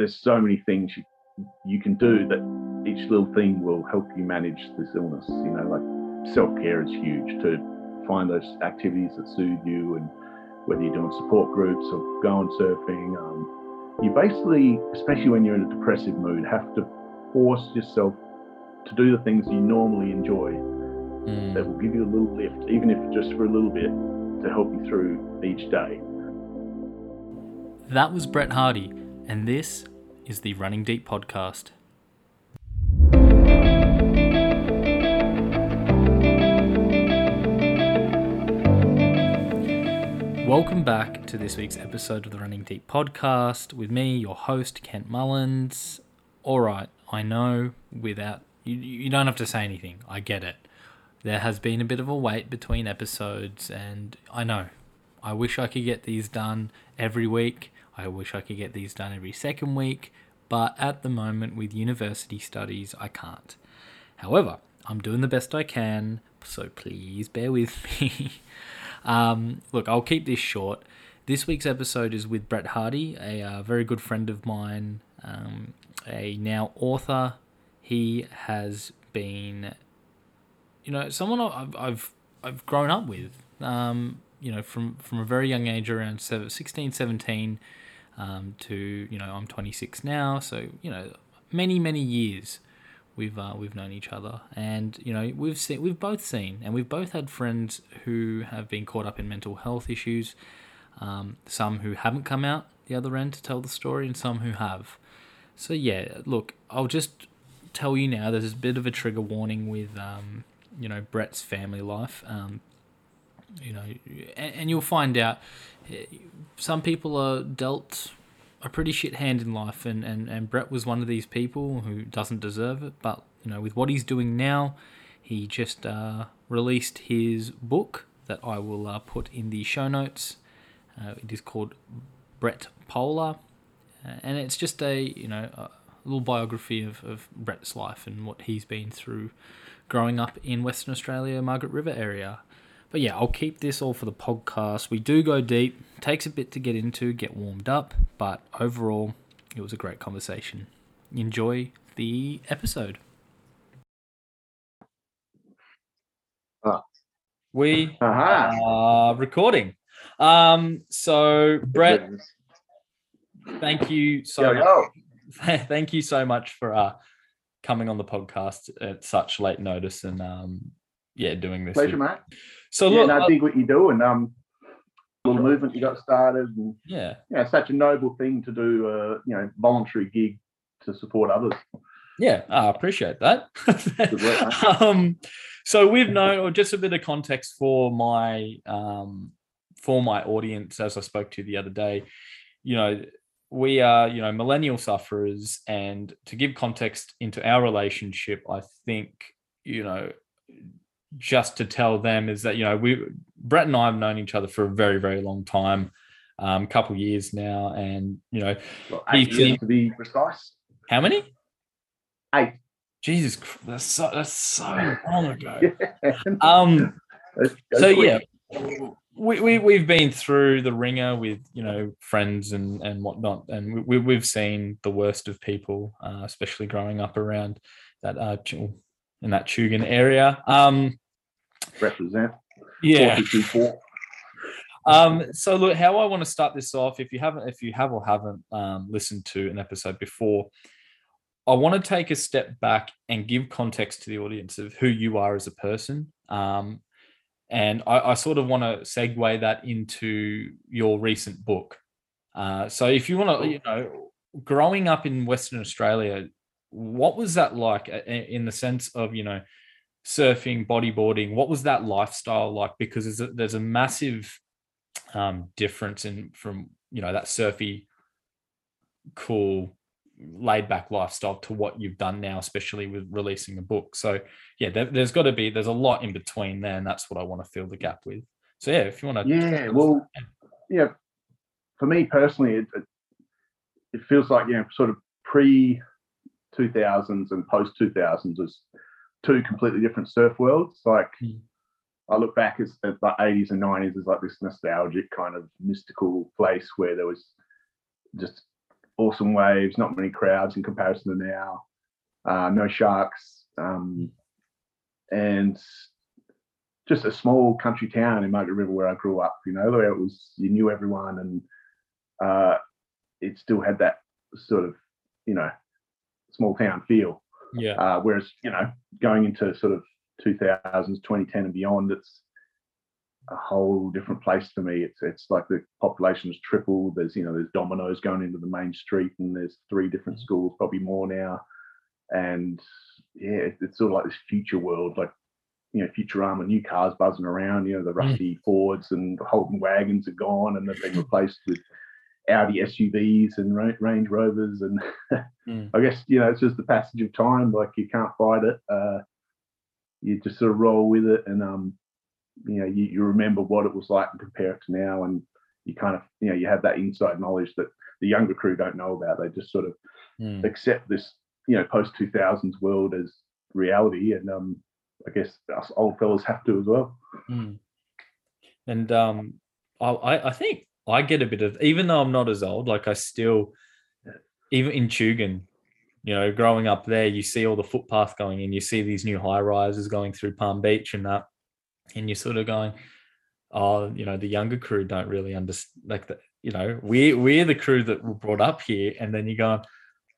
there's so many things you can do that each little thing will help you manage this illness. You know, like self-care is huge, to find those activities that soothe you, and whether you're doing support groups or going surfing, you basically, especially when you're in a depressive mood, have to force yourself to do the things you normally enjoy that will give you a little lift, even if just for a little bit, to help you through each day. That was Brett Hardy, and this is the Running Deep Podcast. Welcome back to this week's episode of the Running Deep Podcast with me, your host, Kent Mullins. All right, I know without you don't have to say anything. I get it. There has been a bit of a wait between episodes, and I know. I wish I could get these done every week. I wish I could get these done every second week, but at the moment with university studies, I can't. However, I'm doing the best I can, so please bear with me. Look, I'll keep this short. This week's episode is with Brett Hardy, a very good friend of mine, a now author. He has been, you know, someone I've grown up with, you know, from a very young age, around 16, 17, to, you know, I'm 26 now. So, you know, many years we've known each other, and, you know, we've both seen, and we've both had friends who have been caught up in mental health issues. Some who haven't come out the other end to tell the story, and some who have. So yeah, look, I'll just tell you now, there's a bit of a trigger warning with, you know, Brett's family life, you know, and you'll find out some people are dealt a pretty shit hand in life, and Brett was one of these people who doesn't deserve it, but, you know, with what he's doing now, he just released his book that I will put in the show notes. It is called Brett Polar, and it's just a, you know, a little biography of Brett's life and what he's been through growing up in Western Australia, Margaret River area. But yeah, I'll keep this all for the podcast. We do go deep. Takes a bit to get into, get warmed up, but overall, it was a great conversation. Enjoy the episode. We are recording. So Brett, thank you so much. Thank you so much for coming on the podcast at such late notice, and yeah, doing this. Pleasure, mate. So look, and I dig what you do, and little movement you got started, and yeah, such a noble thing to do. You know, voluntary gig to support others. Yeah, I appreciate that. Good work, so we've known, or just a bit of context for my audience, as I spoke to the other day, you know, we are, you know, millennial sufferers, and to give context into our relationship, I think, you know, just to tell them is that, you know, Brett and I have known each other for a very, very long time, couple years now, and, you know, 8 years to be precise. How many? 8. Jesus Christ, that's so long ago. Yeah. So quick. Yeah, we've been through the ringer with, you know, friends and whatnot, and we've seen the worst of people, especially growing up around that in that Tugun area. Represent. Yeah. 4. So look, how I want to start this off, if you have or haven't listened to an episode before, I want to take a step back and give context to the audience of who you are as a person. And I sort of want to segue that into your recent book. So if you want to, you know, growing up in Western Australia, what was that like in the sense of, you know, surfing, bodyboarding? What was that lifestyle like? Because there's a massive difference from, you know, that surfy, cool, laid back lifestyle to what you've done now, especially with releasing a book. So yeah, there's a lot in between there, and that's what I want to fill the gap with. So yeah, if you want to. Yeah, well, yeah, for me personally, it feels like, you know, sort of pre-2000s and post-2000s is two completely different surf worlds. Like I look back at the 80s and 90s as like this nostalgic kind of mystical place where there was just awesome waves, not many crowds in comparison to now, no sharks, and just a small country town in Margaret River where I grew up, you know, where it was, you knew everyone, and it still had that sort of, you know, small town feel. Yeah. Whereas, you know, going into sort of 2000s, 2010 and beyond, it's a whole different place to me. It's like the population has tripled. There's, you know, there's dominoes going into the main street, and there's three different schools, probably more now. And yeah, it's sort of like this future world, like, you know, Futurama, new cars buzzing around, you know, the rusty Fords and the Holden wagons are gone, and they've been replaced with Audi SUVs and Range Rovers. And I guess, you know, it's just the passage of time. Like, you can't fight it. You just sort of roll with it, and you know, you remember what it was like and compare it to now, and you kind of, you know, you have that inside knowledge that the younger crew don't know about. They just sort of accept this, you know, post 2000s world as reality, and I guess us old fellas have to as well. And I think I get a bit of, even though I'm not as old, like I still, even in Tugun, you know, growing up there, you see all the footpath going in, you see these new high rises going through Palm Beach and that, and you're sort of going, oh, you know, the younger crew don't really understand, like, the, you know, we're the crew that were brought up here, and then you go,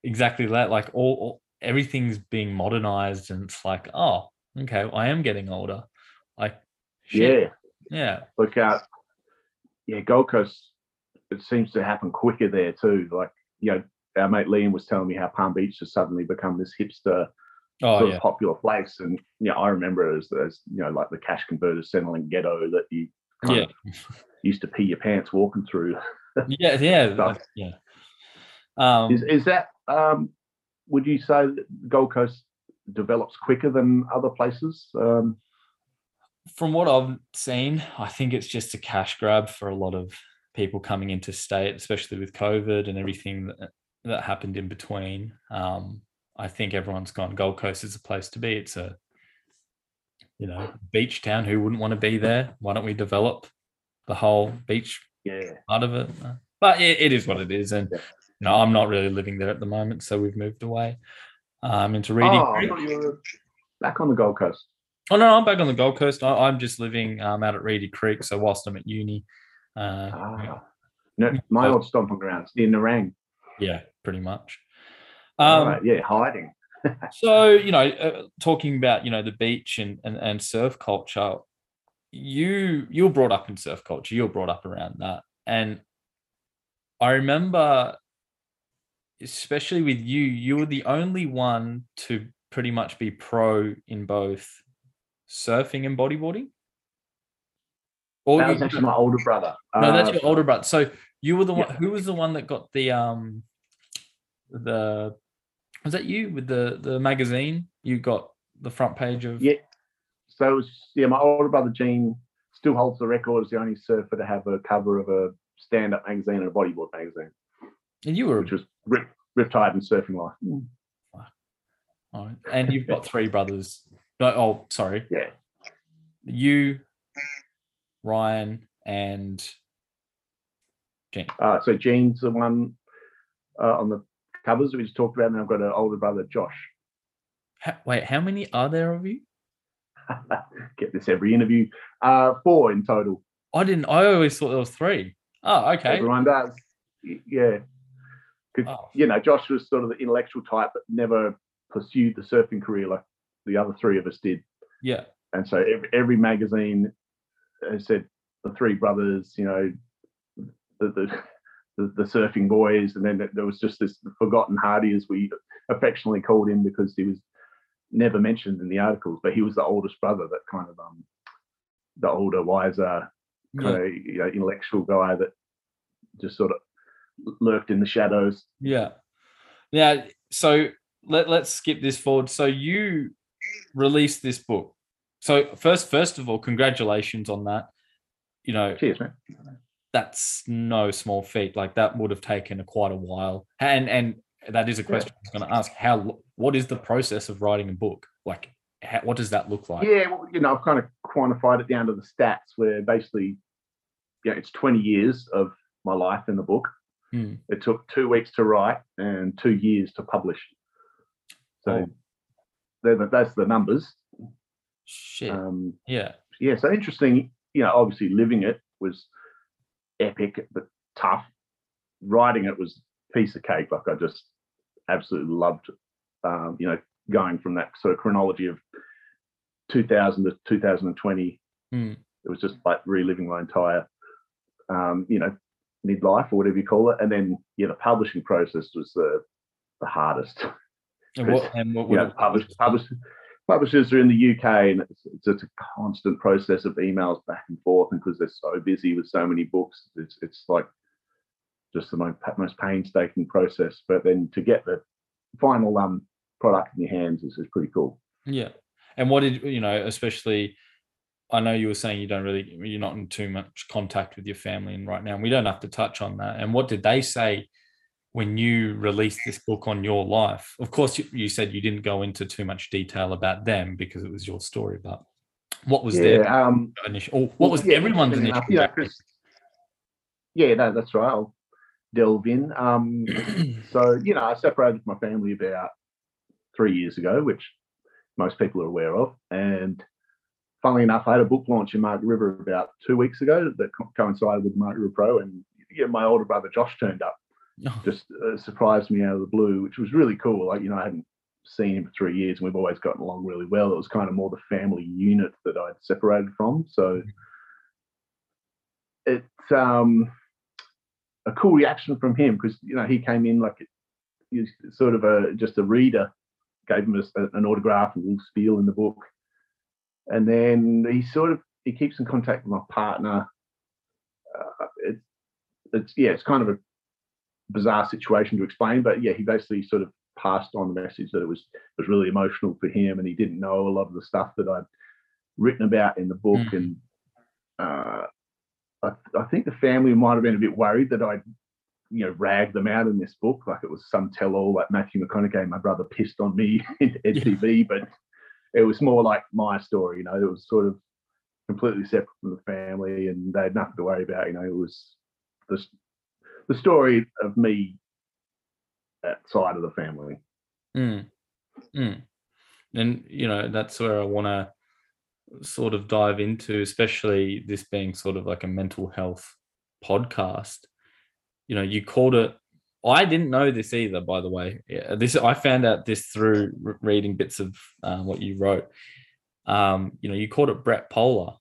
exactly that, like all everything's being modernized, and it's like, oh, okay, well, I am getting older. Like, shit. Yeah. Look out. Yeah, Gold Coast, it seems to happen quicker there too. Like, you know, our mate Liam was telling me how Palm Beach has suddenly become this hipster sort of popular place. And, you know, I remember it as, you know, like the cash converters settling ghetto that you kind of used to pee your pants walking through. Yeah. Is that, would you say that Gold Coast develops quicker than other places? From what I've seen, I think it's just a cash grab for a lot of people coming into state, especially with COVID and everything that happened in between. I think everyone's gone, Gold Coast is a place to be. It's a, you know, beach town. Who wouldn't want to be there? Why don't we develop the whole beach part of it? But it is what it is. And, you know, I'm not really living there at the moment, so we've moved away into Reedy Creek. I thought you were back on the Gold Coast. Oh, no, I'm back on the Gold Coast. I'm just living out at Reedy Creek, so whilst I'm at uni. No, my old stomping grounds near Nerang. Yeah, pretty much. Hiding. So, you know, talking about, you know, the beach and surf culture, you're brought up in surf culture. You're brought up around that. And I remember, especially with you, you were the only one to pretty much be pro in both surfing and bodyboarding. Or that was actually my older brother. No, that's your older brother. So you were the one. Who was the one that got the was that you with the magazine? You got the front page of. Yeah. So it was, my older brother Gene still holds the record as the only surfer to have a cover of a stand-up magazine and a bodyboard magazine. And you were, which was Ripped, and Surfing Life. All right. And you've got three brothers. Yeah. You, Ryan, and Gene. So Gene's the one on the covers that we just talked about, and I've got an older brother, Josh. Wait, how many are there of you? Get this every interview. 4 in total. I always thought there was 3. Oh, okay. Everyone does. Yeah. Because, you know, Josh was sort of the intellectual type that never pursued the surfing career like the other 3 of us did. Yeah. And so every magazine has said the 3 brothers, you know, the surfing boys. And then there was just this forgotten Hardy, as we affectionately called him, because he was never mentioned in the articles, but he was the oldest brother, that kind of the older, wiser, kind of, you know, intellectual guy that just sort of lurked in the shadows. Yeah. So let's skip this forward. So you released this book. So first of all, congratulations on that. You know, cheers, man. That's no small feat. Like, that would have taken quite a while. And that is a question I was going to ask. What is the process of writing a book? Like, what does that look like? Yeah, well, you know, I've kind of quantified it down to the stats, where basically, you know, it's 20 years of my life in the book. It took 2 weeks to write and 2 years to publish. So that's the numbers. Shit. Yeah, so interesting. You know, obviously living it was epic but tough. Writing it was a piece of cake. Like I just absolutely loved, you know, going from that sort of chronology of 2000 to 2020. It was just like reliving my entire, you know, midlife or whatever you call it. And then, yeah, the publishing process was the hardest. Publishers are in the UK, and it's a constant process of emails back and forth, and because they're so busy with so many books, it's like just the most painstaking process. But then to get the final product in your hands is pretty cool. Yeah. And what did, you know, especially, I know you were saying you're not in too much contact with your family and right now, and we don't have to touch on that. And what did they say when you released this book on your life? Of course, you said you didn't go into too much detail about them because it was your story, but what was their initial, or what was everyone's initial? Yeah, no, that's right. I'll delve in. So, you know, I separated my family about 3 years ago, which most people are aware of. And funnily enough, I had a book launch in Margaret River about 2 weeks ago that coincided with Margaret River Pro. And yeah, my older brother, Josh, turned up. Just surprised me out of the blue, which was really cool. Like, you know, I hadn't seen him for 3 years, and we've always gotten along really well. It was kind of more the family unit that I'd separated from. So it's a cool reaction from him, because, you know, he came in like he's sort of just a reader, gave him an autograph and a little spiel in the book. And then he keeps in contact with my partner. It's kind of a bizarre situation to explain, but yeah, he basically sort of passed on the message that it was really emotional for him, and he didn't know a lot of the stuff that I'd written about in the book. And I think the family might have been a bit worried that I'd, you know, ragged them out in this book, like it was some tell-all, like Matthew McConaughey, my brother, pissed on me in MTV. But it was more like my story, you know. It was sort of completely separate from the family, and they had nothing to worry about, you know. It was this the story of me outside of the family. And, you know, that's where I want to sort of dive into, especially this being sort of like a mental health podcast. You know, you called it, I didn't know this either, by the way. Yeah, I found out this through reading bits of what you wrote. You know, you called it Brett Polar.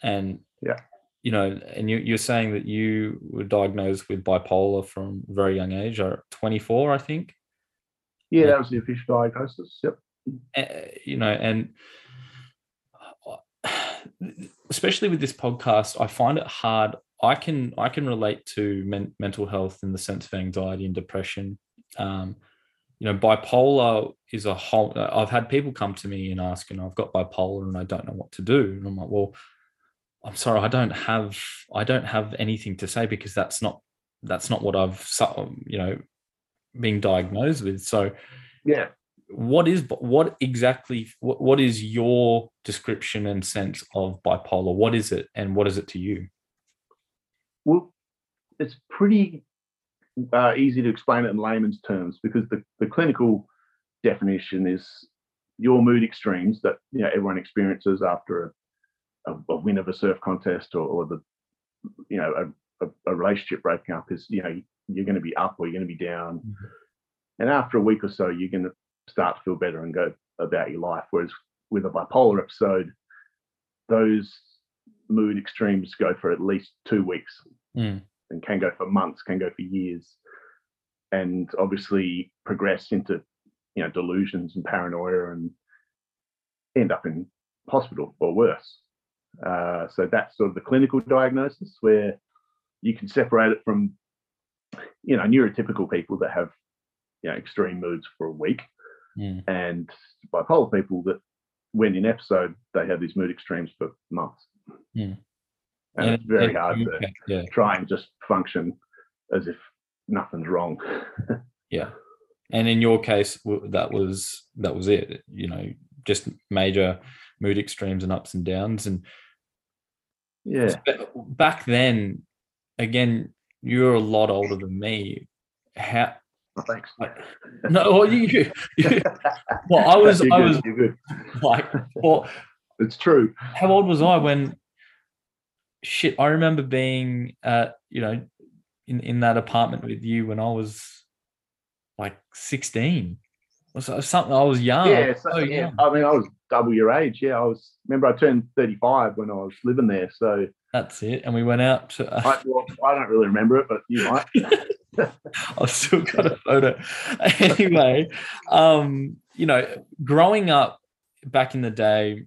And yeah. You know, and you're saying that you were diagnosed with bipolar from a very young age, or 24, I think. Yeah, that was the official diagnosis. Yep. You know, and especially with this podcast, I find it hard. I can relate to mental health in the sense of anxiety and depression. You know, bipolar is a whole. I've had people come to me and ask, you know, I've got bipolar and I don't know what to do, and I'm like, well, I'm sorry, I don't have anything to say, because that's not what I've, you know, been diagnosed with. So yeah, what is your description and sense of bipolar? What is it, and what is it to you? Well, it's pretty easy to explain it in layman's terms, because the clinical definition is your mood extremes that, you know, everyone experiences after a win of a surf contest, or the, you know, a relationship breaking up is, you know, you're going to be up or you're going to be down. Mm-hmm. And after a week or so, you're going to start to feel better and go about your life. Whereas with a bipolar episode, those mood extremes go for at least 2 weeks and can go for months, can go for years, and obviously progress into, you know, delusions and paranoia, and end up in hospital or worse. So that's sort of the clinical diagnosis, where you can separate it from, you know, neurotypical people that have, you know, extreme moods for a week, and bipolar people that, when in episode, they have these mood extremes for months. And it's very hard to try and just function as if nothing's wrong. Yeah. And in your case, that was it, you know, just major mood extremes and ups and downs. And yeah, back then, again, you're a lot older than me. How? Thanks. Like, no, well, you. Well, I was. You're good. Like, well, it's true. How old was I when? Shit, I remember being, in that apartment with you when I was like 16. I was young. Yeah, young. I mean, I was double your age. Yeah, Remember, I turned 35 when I was living there. So that's it. And we went out to. I don't really remember it, but you might. I've still got a photo. Anyway, growing up back in the day,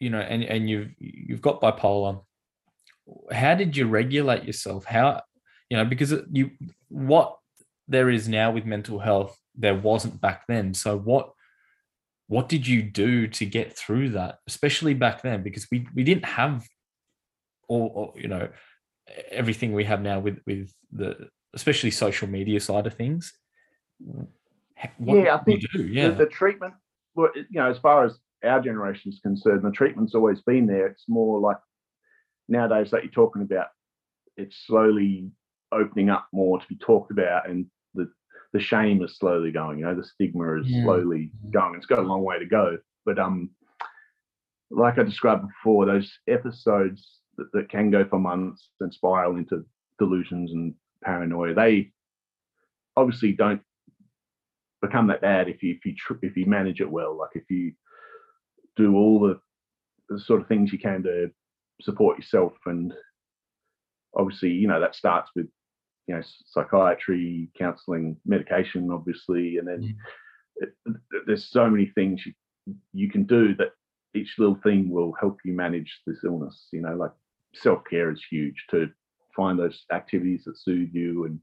and you've got bipolar. How did you regulate yourself? How, because what there is now with mental health, there wasn't back then. So what did you do to get through that, especially back then? Because we didn't have all everything we have now with the, especially social media side of things. The treatment, as far as our generation is concerned, the treatment's always been there. It's more like nowadays that you're talking about, it's slowly opening up more to be talked about, and the shame is slowly going, the stigma is slowly going. It's got a long way to go. But like I described before, those episodes that can go for months and spiral into delusions and paranoia, they obviously don't become that bad if you manage it well. Like if you do all the sort of things you can to support yourself, and obviously, that starts with psychiatry, counselling, medication, obviously, and then there's so many things you can do that each little thing will help you manage this illness. Like self-care is huge, to find those activities that soothe you, and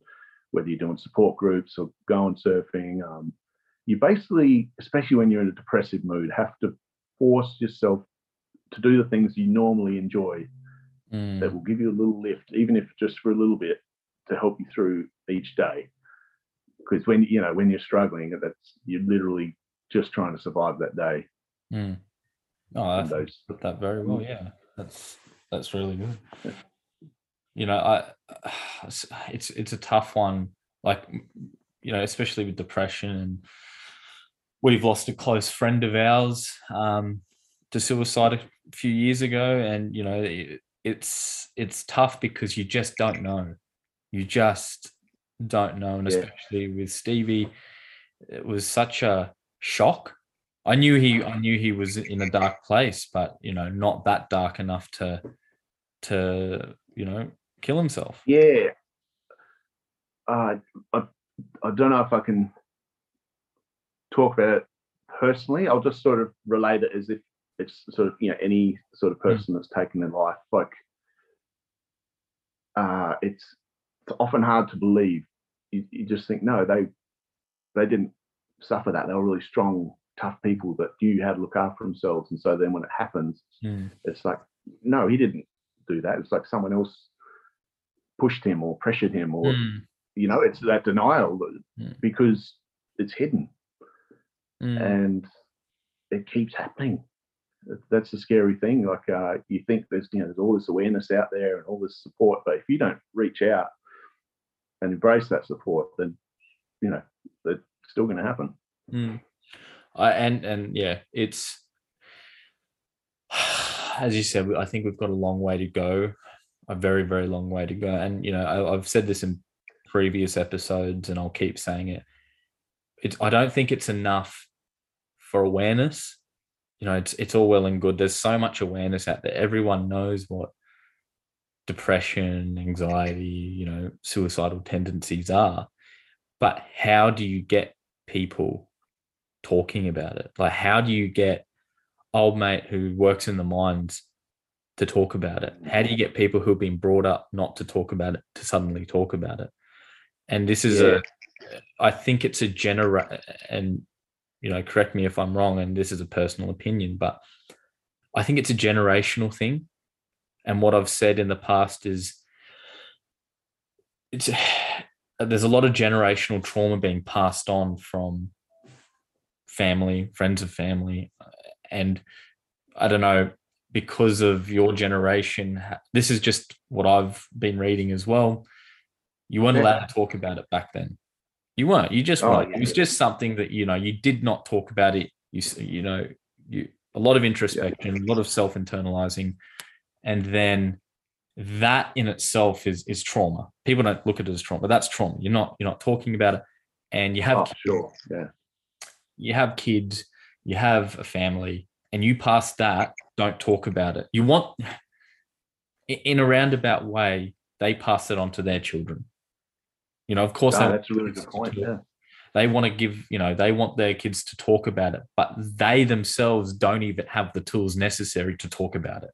whether you're doing support groups or going surfing, you basically, especially when you're in a depressive mood, have to force yourself to do the things you normally enjoy that will give you a little lift, even if just for a little bit, to help you through each day. Because when you're struggling, you're literally just trying to survive that day. I put that very well. Yeah, that's really good. Yeah. It's a tough one, like, especially with depression, and we've lost a close friend of ours to suicide a few years ago, and it's tough because you just don't know. You just don't know. And especially with Stevie, it was such a shock. I knew he was in a dark place, but not that dark enough to kill himself. Yeah. I don't know if I can talk about it personally. I'll just sort of relate it as if it's sort of any sort of person that's taken their life. Like it's often hard to believe. You just think, no, they didn't suffer that. They were really strong, tough people that knew how to look after themselves. And so then when it happens, it's like, no, he didn't do that. It's like someone else pushed him or pressured him, or it's that denial, because it's hidden and it keeps happening. That's the scary thing. Like you think there's all this awareness out there and all this support, but if you don't reach out and embrace that support, then it's still going to happen. It's, as you said, I think we've got a long way to go, a very, very long way to go. And I've said this in previous episodes, and I'll keep saying it. I don't think it's enough for awareness. It's all well and good. There's so much awareness out there. Everyone knows what depression, anxiety, suicidal tendencies are. But how do you get people talking about it? Like, how do you get old mate who works in the mines to talk about it? How do you get people who've been brought up not to talk about it to suddenly talk about it? And this is I think it's a correct me if I'm wrong, and this is a personal opinion, but I think it's a generational thing. And what I've said in the past is there's a lot of generational trauma being passed on from family, friends of family. And I don't know, because of your generation, this is just what I've been reading as well, You weren't allowed to talk about it back then. You weren't. You just weren't. It was just something that, you know, you did not talk about it. You know, a lot of introspection, a lot of self-internalizing. And then that in itself is trauma. People don't look at it as trauma, but that's trauma. You're not talking about it. And you have kids. Sure. Yeah. You have kids, you have a family, and you pass that, don't talk about it. You want, in a roundabout way, they pass it on to their children. You know, of course, that's a really good point. Yeah. They want to give, you know, they want their kids to talk about it, but they themselves don't even have the tools necessary to talk about it.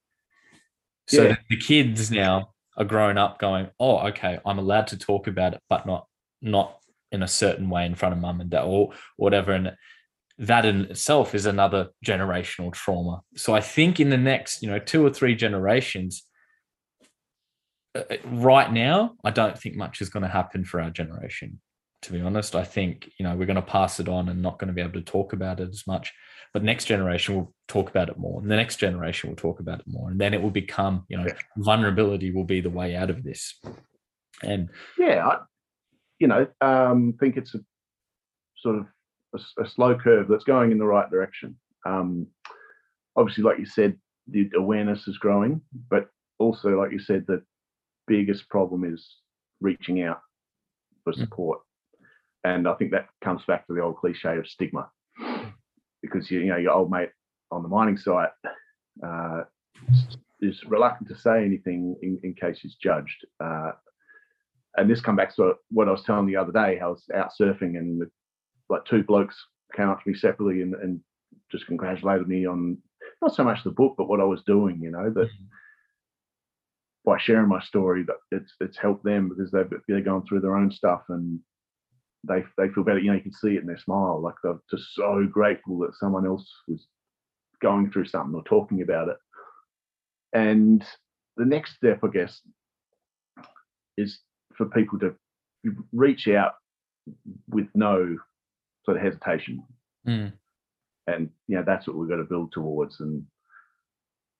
So the kids now are growing up going, oh, okay, I'm allowed to talk about it, but not in a certain way in front of mum and dad or whatever. And that in itself is another generational trauma. So I think in the next, you know, 2 or 3 generations, right now, I don't think much is going to happen for our generation, to be honest. I think, you know, we're going to pass it on and not going to be able to talk about it as much. But next generation will talk about it more. And the next generation will talk about it more. And then it will become, you know, vulnerability will be the way out of this. And I think it's a sort of a slow curve that's going in the right direction. Obviously, like you said, the awareness is growing, but also, like you said, the biggest problem is reaching out for support. And I think that comes back to the old cliche of stigma, because you know your old mate on the mining site is reluctant to say anything in case he's judged. And this comes back to what I was telling the other day, how I was out surfing and like 2 blokes came up to me separately and just congratulated me on not so much the book, but what I was doing, you know, that by sharing my story, that it's helped them because they're going through their own stuff and they feel better. You know, you can see it in their smile. Like they're just so grateful that someone else was going through something or talking about it. And the next step, I guess, is for people to reach out with no sort of hesitation. And you know, that's what we've got to build towards. And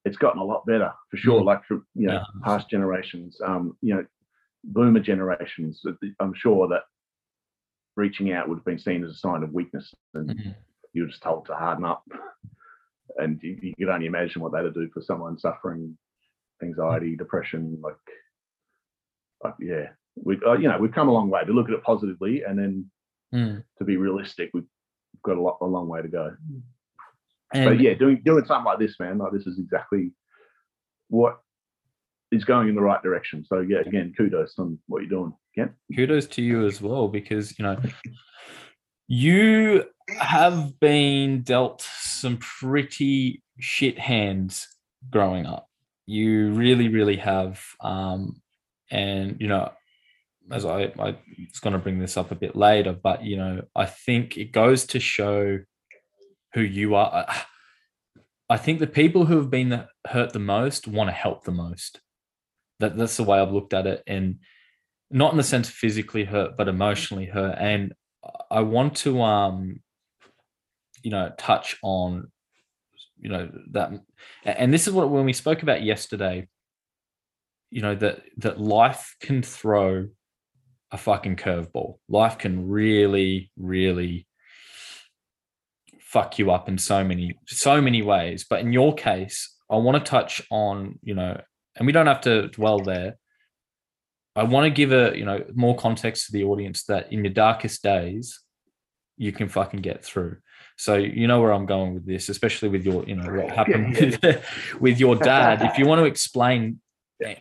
it's gotten a lot better for sure. Like for, you know, past generations, you know, boomer generations, I'm sure that reaching out would have been seen as a sign of weakness and you were just told to harden up. And you could only imagine what that would do for someone suffering anxiety, depression, like yeah. We've come a long way to look at it positively, and then to be realistic, we've got a long way to go. And but yeah, doing something like this, man, like this is exactly what is going in the right direction. So yeah, again, kudos on what you're doing. Yeah, kudos to you as well, because you know you have been dealt some pretty shit hands growing up. You really, really have, and you know. As I was going to bring this up a bit later, but, you know, I think it goes to show who you are. I think the people who have been hurt the most want to help the most. That's the way I've looked at it, and not in the sense of physically hurt, but emotionally hurt. And I want to, you know, touch on, you know, that. And this is what, when we spoke about yesterday, you know, that life can throw a fucking curveball. Life can really, really fuck you up in so many ways. But in your case, I want to touch on, you know, and we don't have to dwell there. I want to give a, you know, more context to the audience that in your darkest days, you can fucking get through. So you know where I'm going with this, especially with your, you know, what happened with your dad. If you want to explain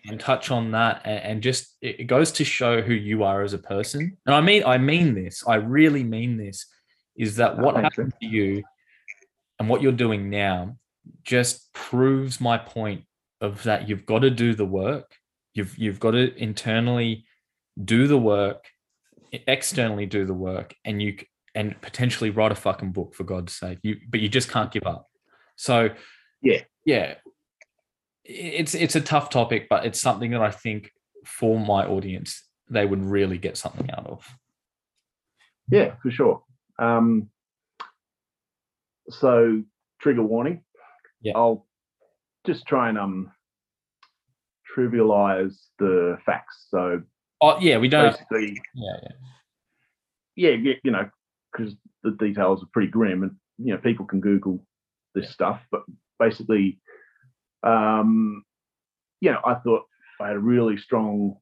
and touch on that, and just it goes to show who you are as a person. And I really mean this, is that what happened to you and what you're doing now just proves my point of that you've got to do the work. You've got to internally do the work, externally do the work, and you and potentially write a fucking book, for God's sake. But you just can't give up. So yeah. It's a tough topic, but it's something that I think for my audience, they would really get something out of. Yeah, for sure. So trigger warning. Yeah. I'll just try and trivialize the facts. So Oh, yeah, we don't. Basically, yeah, you know, because the details are pretty grim, and you know, people can Google this stuff. But basically, you know, I thought I had a really strong,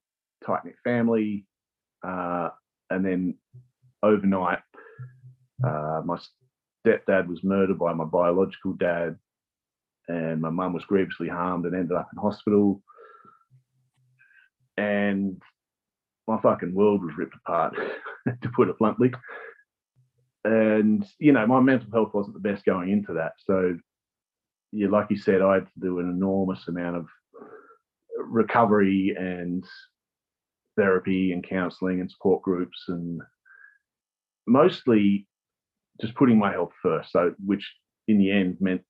tight-knit family, and then overnight, my stepdad was murdered by my biological dad, and my mum was grievously harmed and ended up in hospital. And my fucking world was ripped apart, to put it bluntly. And, you know, my mental health wasn't the best going into that. So, yeah, like you said, I had to do an enormous amount of recovery and therapy and counselling and support groups, and mostly just putting my health first. So, which in the end meant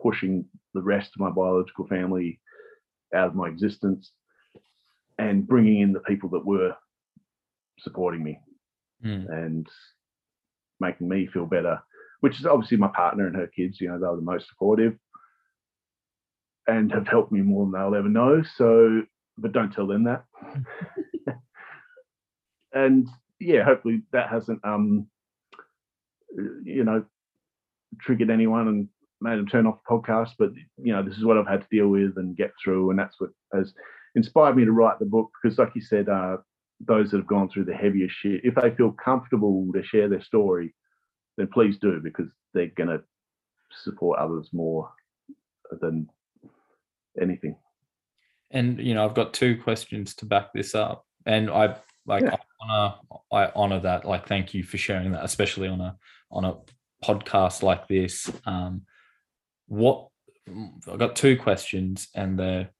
pushing the rest of my biological family out of my existence, and bringing in the people that were supporting me and making me feel better, which is obviously my partner and her kids. You know, they were the most supportive and have helped me more than they'll ever know. So, but don't tell them that. And yeah, hopefully that hasn't, you know, triggered anyone and made them turn off the podcast. But, you know, this is what I've had to deal with and get through. And that's what has inspired me to write the book, because like you said, those that have gone through the heaviest shit, if they feel comfortable to share their story, then please do, because they're going to support others more than anything. And, you know, I've got two questions to back this up, and I honor that. Like, thank you for sharing that, especially on a podcast like this. I've got two questions, and they're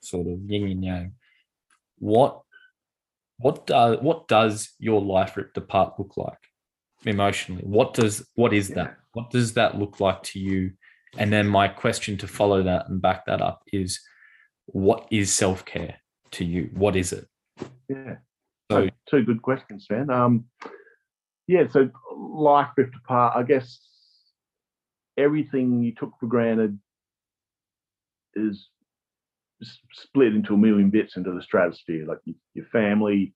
sort of yin and yang. What does your life ripped apart look like emotionally? What does that look like to you? And then my question to follow that and back that up is, what is self-care to you? What is it? Yeah. So two good questions, man. So life ripped apart, I guess everything you took for granted is split into a million bits into the stratosphere, like your family,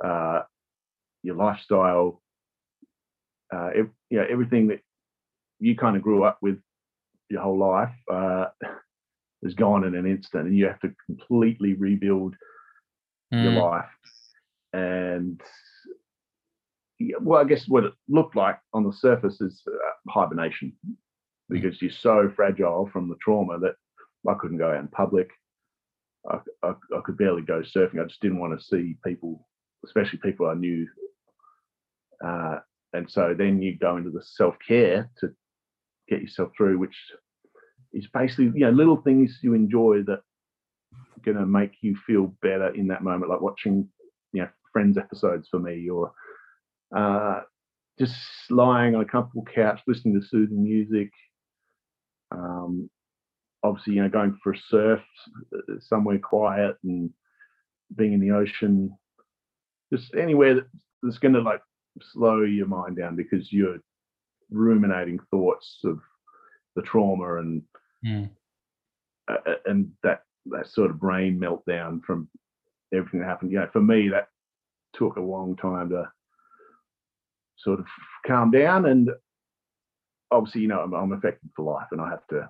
your lifestyle, everything that you kind of grew up with your whole life is gone in an instant, and you have to completely rebuild your life. And well, I guess what it looked like on the surface is hibernation, because you're so fragile from the trauma that I couldn't go out in public. I could barely go surfing. I just didn't want to see people, especially people I knew. And so then you go into the self-care to get yourself through, which is basically, you know, little things you enjoy that are going to make you feel better in that moment, like watching, you know, Friends episodes for me, or just lying on a comfortable couch, listening to soothing music. Obviously, you know, going for a surf somewhere quiet and being in the ocean, just anywhere that's going to like slow your mind down, because you're ruminating thoughts of the trauma and that sort of brain meltdown from everything that happened. You know, for me, that took a long time to sort of calm down, and obviously, you know, I'm affected for life, and I have to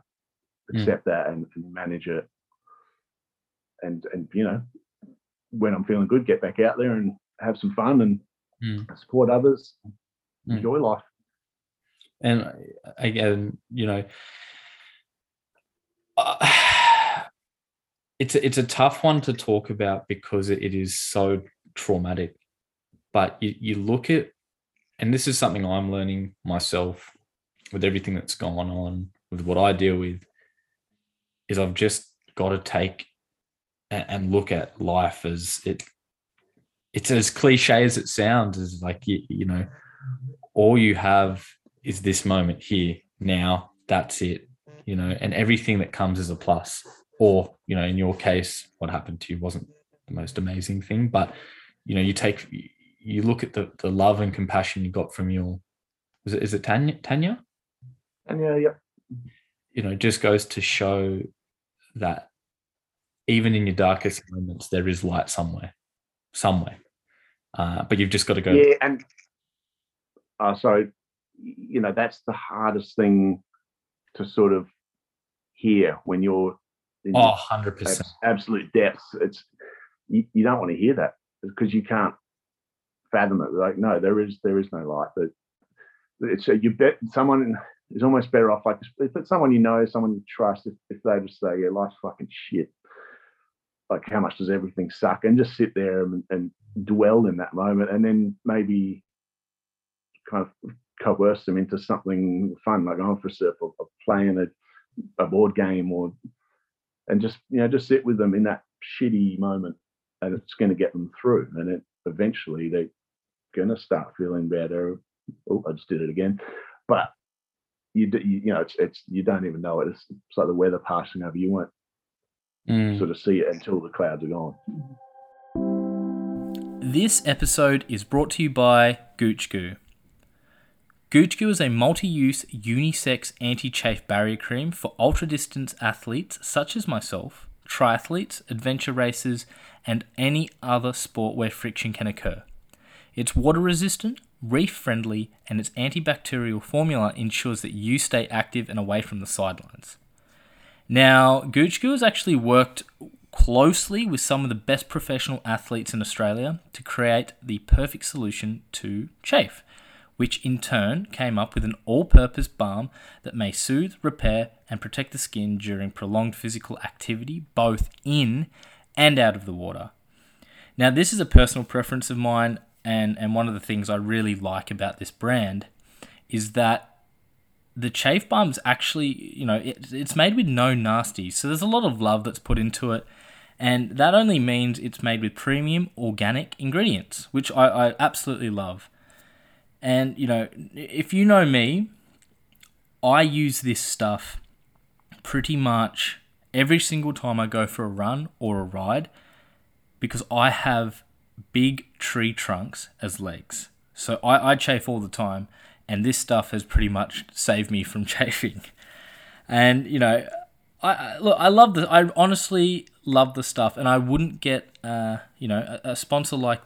accept that and manage it, and you know, when I'm feeling good, get back out there and have some fun and support others, enjoy life. And again, you know, it's a tough one to talk about because it is so traumatic, but you look at, and this is something I'm learning myself with everything that's gone on, with what I deal with, is I've just got to take and look at life as it's as cliche as it sounds, as like, you know, all you have is this moment here now, that's it, you know, and everything that comes is a plus. Or, you know, in your case, what happened to you wasn't the most amazing thing, but, you know, you look at the love and compassion you got from your, is it Tanya? Tanya, yep. You know, just goes to show that even in your darkest moments, there is light somewhere. somewhere. But you've just got to go. Yeah, and so, you know, that's the hardest thing to sort of hear when you're in 100%. Absolute depths. It's you don't want to hear that because you can't fathom it. Like, no, there is no light. But it's you bet someone is almost better off. Like, but someone you know, someone you trust. If they just say, "Yeah, life's fucking shit," like, how much does everything suck? And just sit there and dwell in that moment, and then maybe kind of coerce them into something fun, like going for a surf or playing a board game, and just, you know, just sit with them in that shitty moment, and it's going to get them through. And it eventually they're going to start feeling better. Oh, I just did it again. But you know, it's you don't even know it. It's like the weather passing over. You won't sort of see it until the clouds are gone. This episode is brought to you by Gooch Goo. Gooch Goo is a multi-use unisex anti-chafe barrier cream for ultra-distance athletes such as myself, triathletes, adventure racers, and any other sport where friction can occur. It's water-resistant, reef-friendly, and its antibacterial formula ensures that you stay active and away from the sidelines. Now, Gooch Goo has actually worked closely with some of the best professional athletes in Australia to create the perfect solution to chafe, which in turn came up with an all-purpose balm that may soothe, repair, and protect the skin during prolonged physical activity, both in and out of the water. Now, this is a personal preference of mine, and one of the things I really like about this brand is that the chafe balm is actually, you know, it's made with no nasties. So there's a lot of love that's put into it. And that only means it's made with premium organic ingredients, which I absolutely love. And, you know, if you know me, I use this stuff pretty much every single time I go for a run or a ride because I have big tree trunks as legs. So I chafe all the time. And this stuff has pretty much saved me from chafing. And, you know, I love this. I honestly love the stuff. And I wouldn't get, you know, a sponsor like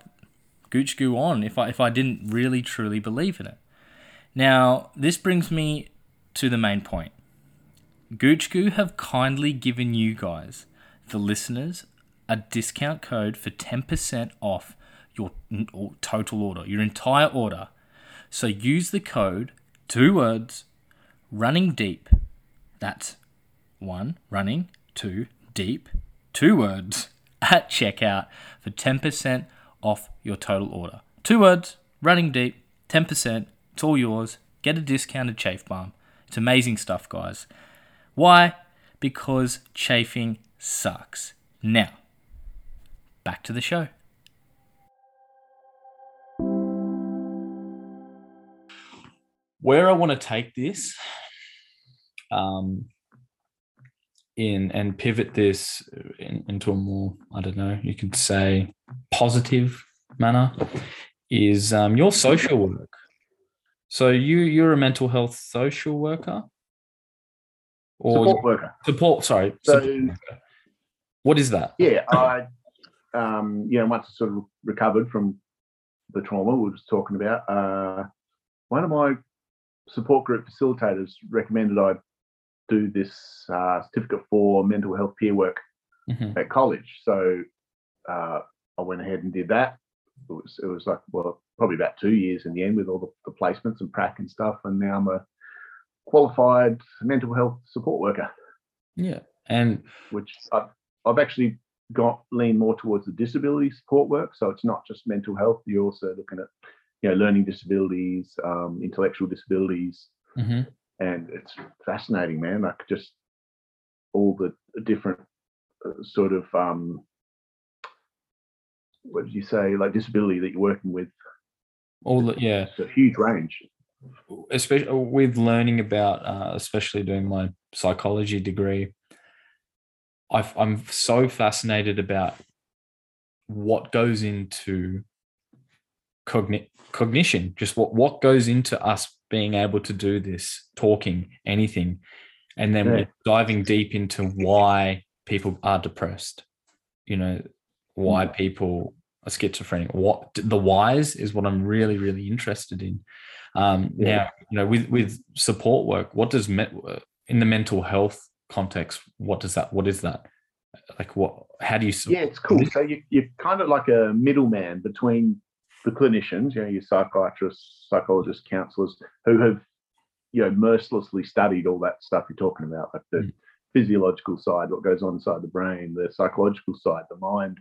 Gooch Goo on if I didn't really, truly believe in it. Now, this brings me to the main point. Gooch Goo have kindly given you guys, the listeners, a discount code for 10% off your total order, your entire order. So use the code, 2 words, running deep. That's 1, running, 2, deep, 2 words, at checkout for 10% off your total order. 2 words, running deep, 10%, it's all yours. Get a discounted chafe balm. It's amazing stuff, guys. Why? Because chafing sucks. Now, back to the show. Where I want to take this and pivot this into a more, I don't know, you could say positive manner is your social work. So you're a mental health social worker? Or support worker. Support worker. What is that? Yeah, I, you know, once I sort of recovered from the trauma we were just talking about, one of my support group facilitators recommended I do this certificate for mental health peer work at college. So I went ahead and did that. It was like, well, probably about 2 years in the end with all the placements and prac and stuff. And now I'm a qualified mental health support worker. Yeah. And which I've actually leaned more towards the disability support work. So it's not just mental health. You're also looking at, you know, learning disabilities, intellectual disabilities, and it's fascinating, man. Like just all the different sort of what did you say, like disability that you're working with. All the it's a huge range. Especially with learning about, especially doing my psychology degree, I'm so fascinated about what goes into cognition, just what goes into us being able to do this, talking, anything. And then we're diving deep into why people are depressed, you know, why people a schizophrenic. What the whys is what I'm really, really interested in. Now, you know, with support work, what does in the mental health context, what is that? Like what, how do you support? Yeah, it's cool. So you're kind of like a middleman between the clinicians, you know, your psychiatrists, psychologists, counsellors who have, you know, mercilessly studied all that stuff you're talking about, like the physiological side, what goes on inside the brain, the psychological side, the mind.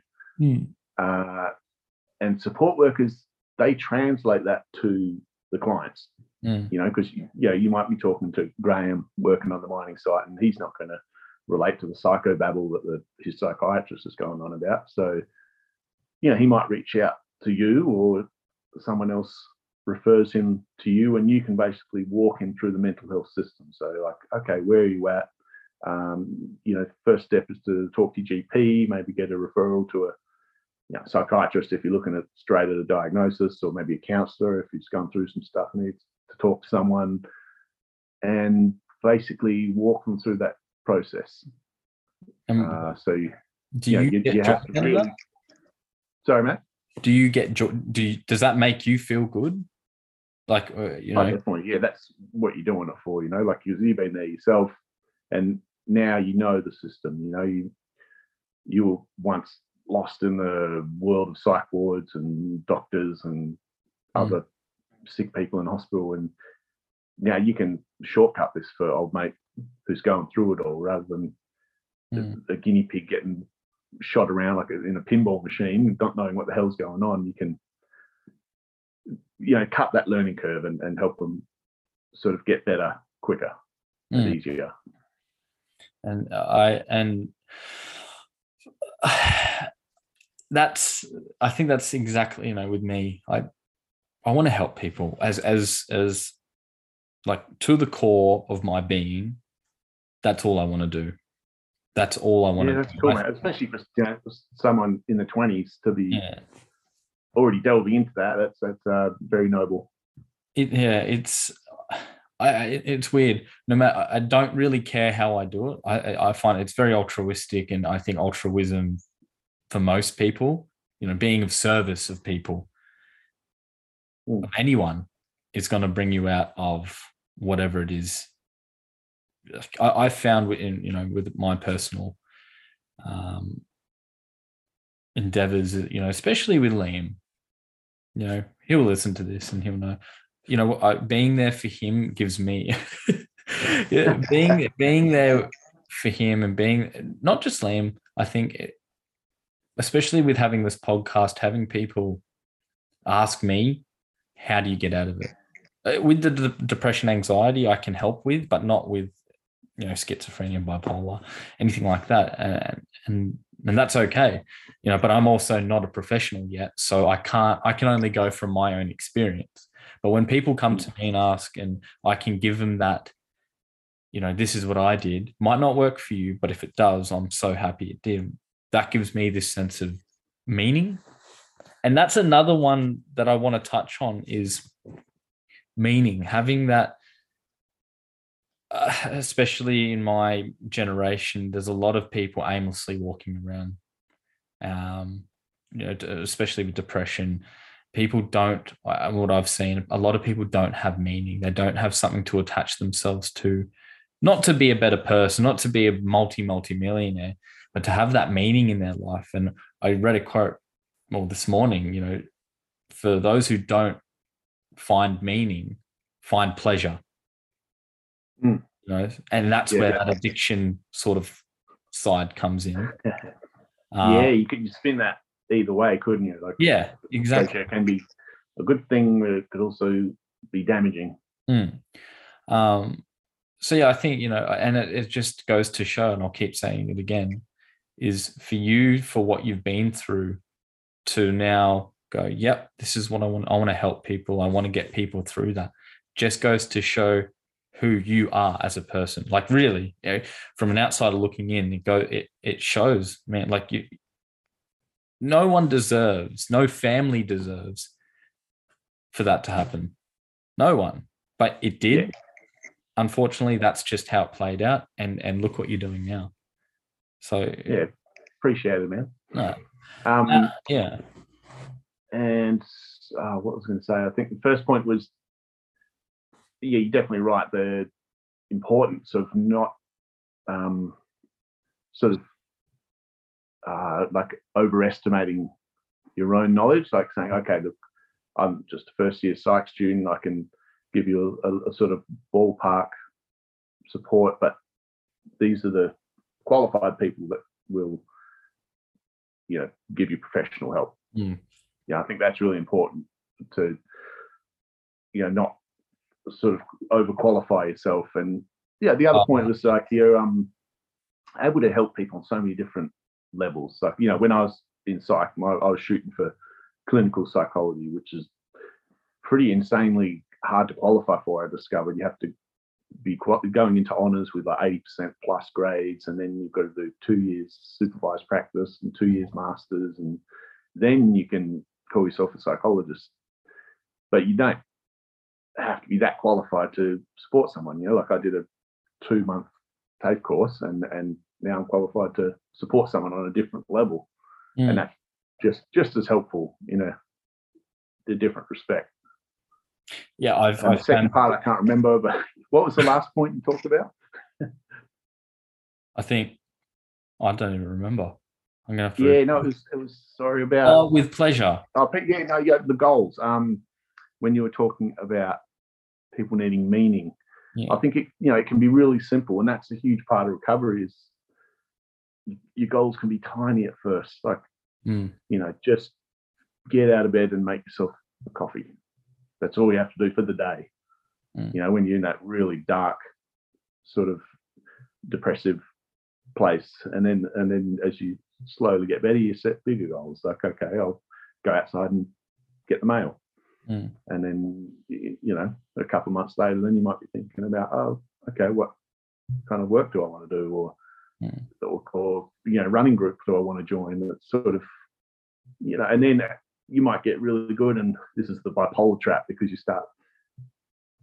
And support workers, they translate that to the clients, you know, because, you know, you might be talking to Graham working on the mining site and he's not going to relate to the psychobabble that his psychiatrist is going on about. So, you know, he might reach out to you or someone else refers him to you and you can basically walk him through the mental health system. So like, okay, where are you at? You know, first step is to talk to your GP, maybe get a referral to a psychiatrist if you're looking at straight at a diagnosis, or maybe a counsellor if he's gone through some stuff and needs to talk to someone, and basically walk them through that process. So you have to really... Sorry, Matt? Do you get joy? Does that make you feel good? Like, you know... Oh, definitely, yeah, that's what you're doing it for, you know, like you've been there yourself and now you know the system, you know, you were once lost in the world of psych wards and doctors and other sick people in hospital, and now you can shortcut this for old mate who's going through it all, rather than a guinea pig getting shot around like in a pinball machine, not knowing what the hell's going on. You can, you know, cut that learning curve and help them sort of get better quicker and easier. And I think that's exactly, you know, with me, I want to help people as like to the core of my being. That's all I want to do. That's all I want to do. Yeah, that's cool, mate. Especially for, you know, for someone in the 20s to be already delving into that. That's very noble. It's weird. No matter, I don't really care how I do it. I find it's very altruistic, and I think altruism for most people, you know, being of service of people, of anyone, is going to bring you out of whatever it is. I found with my personal endeavors, you know, especially with Liam, you know, he'll listen to this and he'll know. You know, being there for him gives me being there for him, and being not just Liam. I think, especially with having this podcast, having people ask me, "How do you get out of it?" With the depression, anxiety, I can help with, but not with, you know, schizophrenia, bipolar, anything like that, and that's okay, you know. But I'm also not a professional yet, so I can't. I can only go from my own experience. But when people come to me and ask, and I can give them that, you know, this is what I did, might not work for you, but if it does, I'm so happy it did. That gives me this sense of meaning. And that's another one that I want to touch on, is meaning. Having that, especially in my generation, there's a lot of people aimlessly walking around, you know, especially with depression. People don't, what I've seen, a lot of people don't have meaning. They don't have something to attach themselves to, not to be a better person, not to be a multi-millionaire, but to have that meaning in their life. And I read a quote this morning, you know, for those who don't find meaning, find pleasure. You know, and that's where that addiction sort of side comes in. Yeah, you could spin that either way, couldn't you? Like, yeah, exactly. It can be a good thing, but it could also be damaging. So yeah, I think, you know, and it just goes to show, and I'll keep saying it again, is for you, for what you've been through, to now go, yep, this is what I want. I want to help people. I want to get people through that. Just goes to show who you are as a person. Like, really, you know, from an outsider looking in, it shows, man, like you. No one deserves, no family deserves for that to happen. No one. But it did. Yeah. Unfortunately, that's just how it played out. And look what you're doing now. So yeah, appreciate it, man. No. Yeah. And what was I going to say? I think the first point was, yeah, you're definitely right. The importance of not sort of like overestimating your own knowledge, like saying, okay, look, I'm just a first year psych student. I can give you a sort of ballpark support, but these are the qualified people that will, you know, give you professional help. Mm. Yeah, I think that's really important to, you know, not sort of overqualify yourself. And yeah, the other point was like you're able to help people on so many different levels. Like, you know, when I was in psych, I was shooting for clinical psychology, which is pretty insanely hard to qualify for. I discovered you have to be going into honours with like 80% plus grades, and then you've got to do 2 years supervised practice and 2 years masters, and then you can call yourself a psychologist. But you don't have to be that qualified to support someone. You know, like I did a 2-month TAFE course, and now I'm qualified to support someone on a different level. Mm. And that's just as helpful in a different respect. Yeah, I've the second part I can't remember, but what was the last point you talked about? I don't even remember. I'm gonna have to. Yeah, no, it was sorry about. Oh, with pleasure. Oh, yeah, no, yeah, the goals. When you were talking about people needing meaning, yeah. I think it can be really simple, and that's a huge part of recovery. Is your goals can be tiny at first, like you know, just get out of bed and make yourself a coffee. That's all you have to do for the day. Mm. You know, when you're in that really dark, sort of depressive place, and then as you slowly get better, you set bigger goals. Like, okay, I'll go outside and get the mail. Mm. And then, you know, a couple of months later, then you might be thinking about, oh, okay, what kind of work do I want to do, or you know, running group do I want to join? That's sort of, you know, and then you might get really good, and this is the bipolar trap, because you start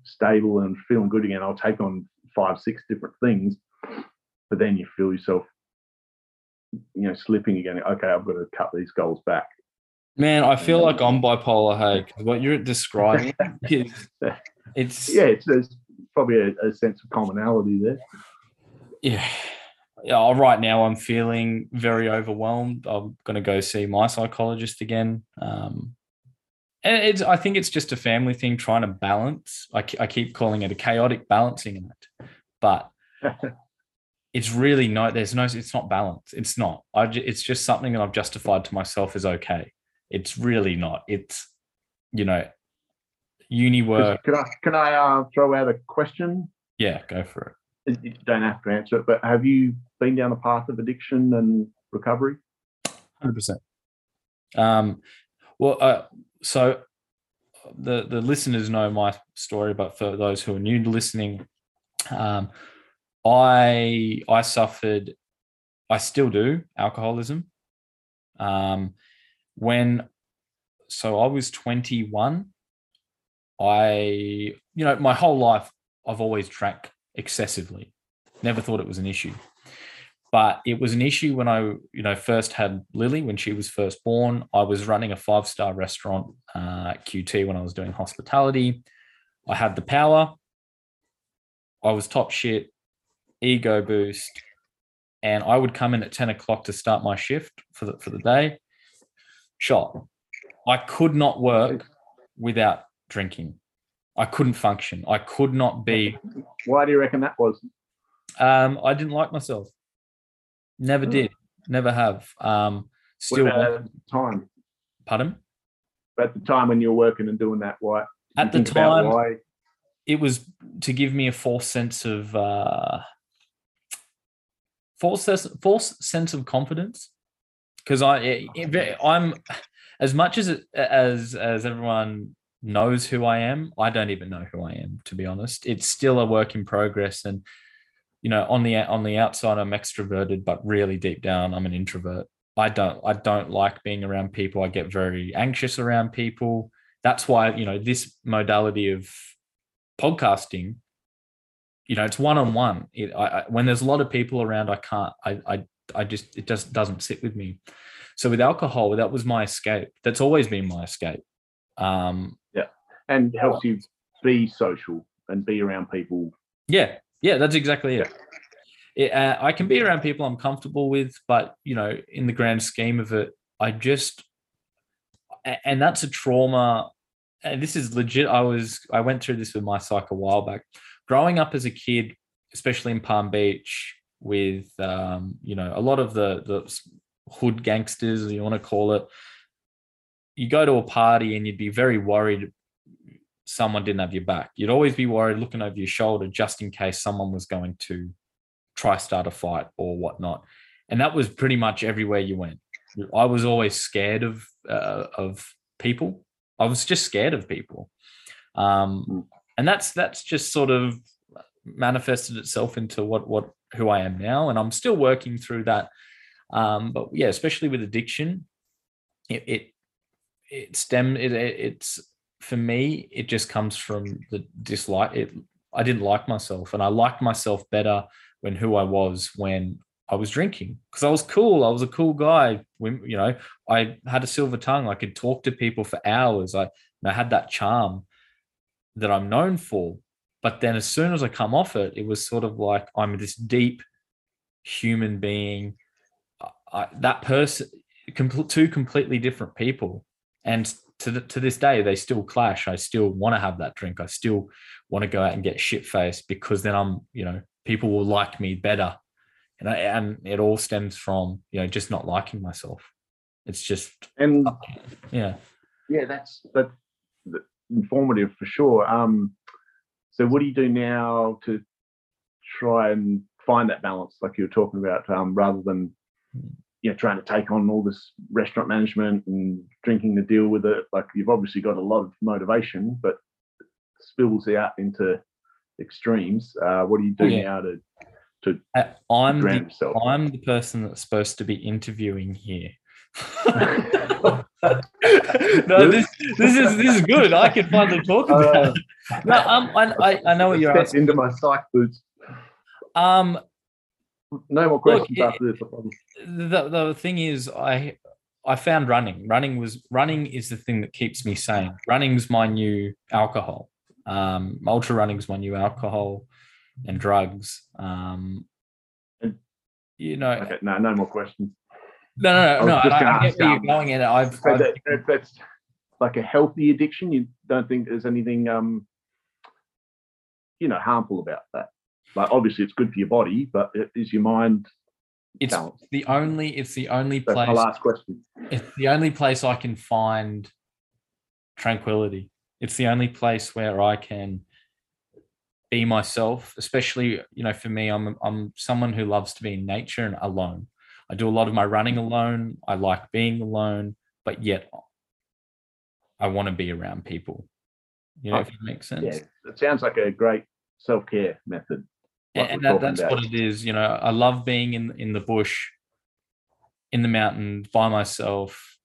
stable and feeling good again. I'll take on 5-6 different things, but then you feel yourself, you know, slipping again. Okay, I've got to cut these goals back. Man, I feel like I'm bipolar, hey, because what you're describing is there's probably a sense of commonality there. Yeah. Yeah, right now I'm feeling very overwhelmed. I'm going to go see my psychologist again. And I think it's just a family thing, trying to balance. I keep calling it a chaotic balancing act, but it's really it's not balance. It's not. It's just something that I've justified to myself as okay. It's really not. It's, you know, uni work. Can I throw out a question? Yeah, go for it. You don't have to answer it, but have you been down the path of addiction and recovery? 100%. So the listeners know my story, but for those who are new to listening, I still do alcoholism. So I was 21, you know, my whole life I've always drank excessively, never thought it was an issue, but it was an issue when I, you know, first had Lily, when she was first born. I was running a 5-star restaurant at QT when I was doing hospitality. I had the power, I was top shit, ego boost, and I would come in at 10 o'clock to start my shift for the day. Shot. I could not work without drinking. I couldn't function. I could not be. Why do you reckon that was? I didn't like myself. Never did. Never have. Still at the time. Pardon? At the time when you were working and doing that, why? At the time, it was to give me a false sense of confidence, because I'm as much as everyone knows who I am. I don't even know who I am, to be honest. It's still a work in progress, and you know, on the outside I'm extroverted, but really deep down I'm an introvert. I don't like being around people. I get very anxious around people. That's why, you know, this modality of podcasting, you know, it's one-on-one. When there's a lot of people around, I can't, I just, it just doesn't sit with me. So with alcohol, that was my escape. That's always been my escape. Yeah. And helps you be social and be around people. Yeah. Yeah, that's exactly it. Yeah. I can be around people I'm comfortable with, but, you know, in the grand scheme of it, I just, and that's a trauma. And this is legit. I went through this with my psych a while back. Growing up as a kid, especially in Palm Beach with, you know, a lot of the hood gangsters, you want to call it, you go to a party and you'd be very worried someone didn't have your back. You'd always be worried, looking over your shoulder just in case someone was going to try start a fight or whatnot. And that was pretty much everywhere you went. I was always scared of people. I was just scared of people. And that's just sort of manifested itself into who I am now. And I'm still working through that. But yeah, especially with addiction, it's for me, it just comes from the dislike. I didn't like myself, and I liked myself better when who I was when I was drinking, because I was cool. I was a cool guy. You know, I had a silver tongue. I could talk to people for hours. I had that charm that I'm known for. But then as soon as I come off it, it was sort of like I'm this deep human being. Two completely different people. And to this day, they still clash. I still want to have that drink. I still want to go out and get shit-faced, because then people will like me better. And it all stems from, just not liking myself. It's just, Yeah, that's informative for sure. So what do you do now to try and find that balance, like you were talking about, rather than, trying to take on all this restaurant management and drinking to deal with it? Like, you've obviously got a lot of motivation, but it spills out into extremes. What do you do now to ground yourself? I'm the person that's supposed to be interviewing here. No, this is good. I can finally talk about it. No, I know what you're asking. Into my psych boots. No more questions after this. The thing is, I found running. Running is the thing that keeps me sane. Running's my new alcohol. Ultra running's my new alcohol and drugs. Okay, no more questions. No. I get where you're going at it. That's like a healthy addiction. You don't think there's anything, harmful about that? Like, obviously, it's good for your body, but is your mind? It's the only place. That's my last question. It's the only place I can find tranquility. It's the only place where I can be myself. Especially, for me, I'm someone who loves to be in nature and alone. I do a lot of my running alone. I like being alone, but yet I want to be around people. If it makes sense. Yeah, it sounds like a great self-care method. And that's what it is. I love being in the bush, in the mountains, by myself,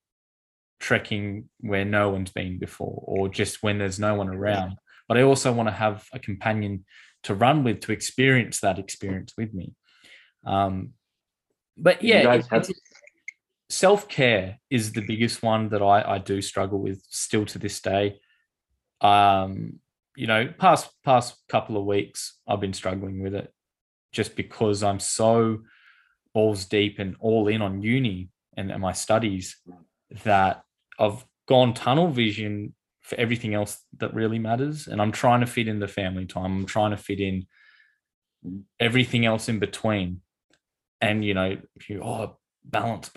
trekking where no one's been before, or just when there's no one around. But I also want to have a companion to run with, to experience that experience with me. But yeah, self-care is the biggest one that I do struggle with still to this day. Past couple of weeks, I've been struggling with it just because I'm so balls deep and all in on uni and my studies that I've gone tunnel vision for everything else that really matters. And I'm trying to fit in the family time. I'm trying to fit in everything else in between. And, balance.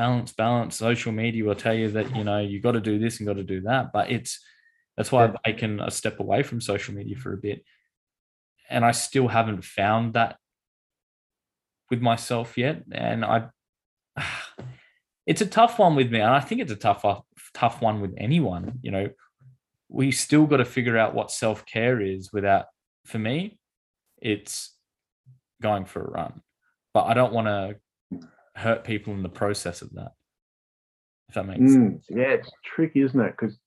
Social media will tell you that, you got to do this and got to do that. But that's why I've taken a step away from social media for a bit. And I still haven't found that with myself yet. And it's a tough one with me. And I think it's a tough one with anyone. We still got to figure out what self-care is without, for me, it's going for a run. But I don't want to hurt people in the process of that, if that makes sense. Yeah, it's tricky, isn't it? Because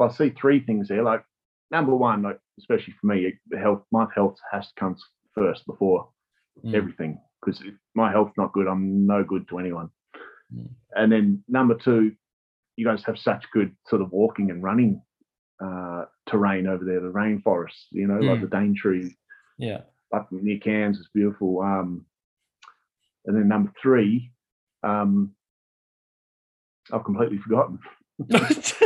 I see three things there. Like, number one, like, especially for me, my health has to come first before everything, because if my health's not good, I'm no good to anyone. And then number two, you guys have such good sort of walking and running terrain over there, the rainforest, you know, like the Daintree. Yeah. Up near Cairns is beautiful. And then number three, I've completely forgotten. But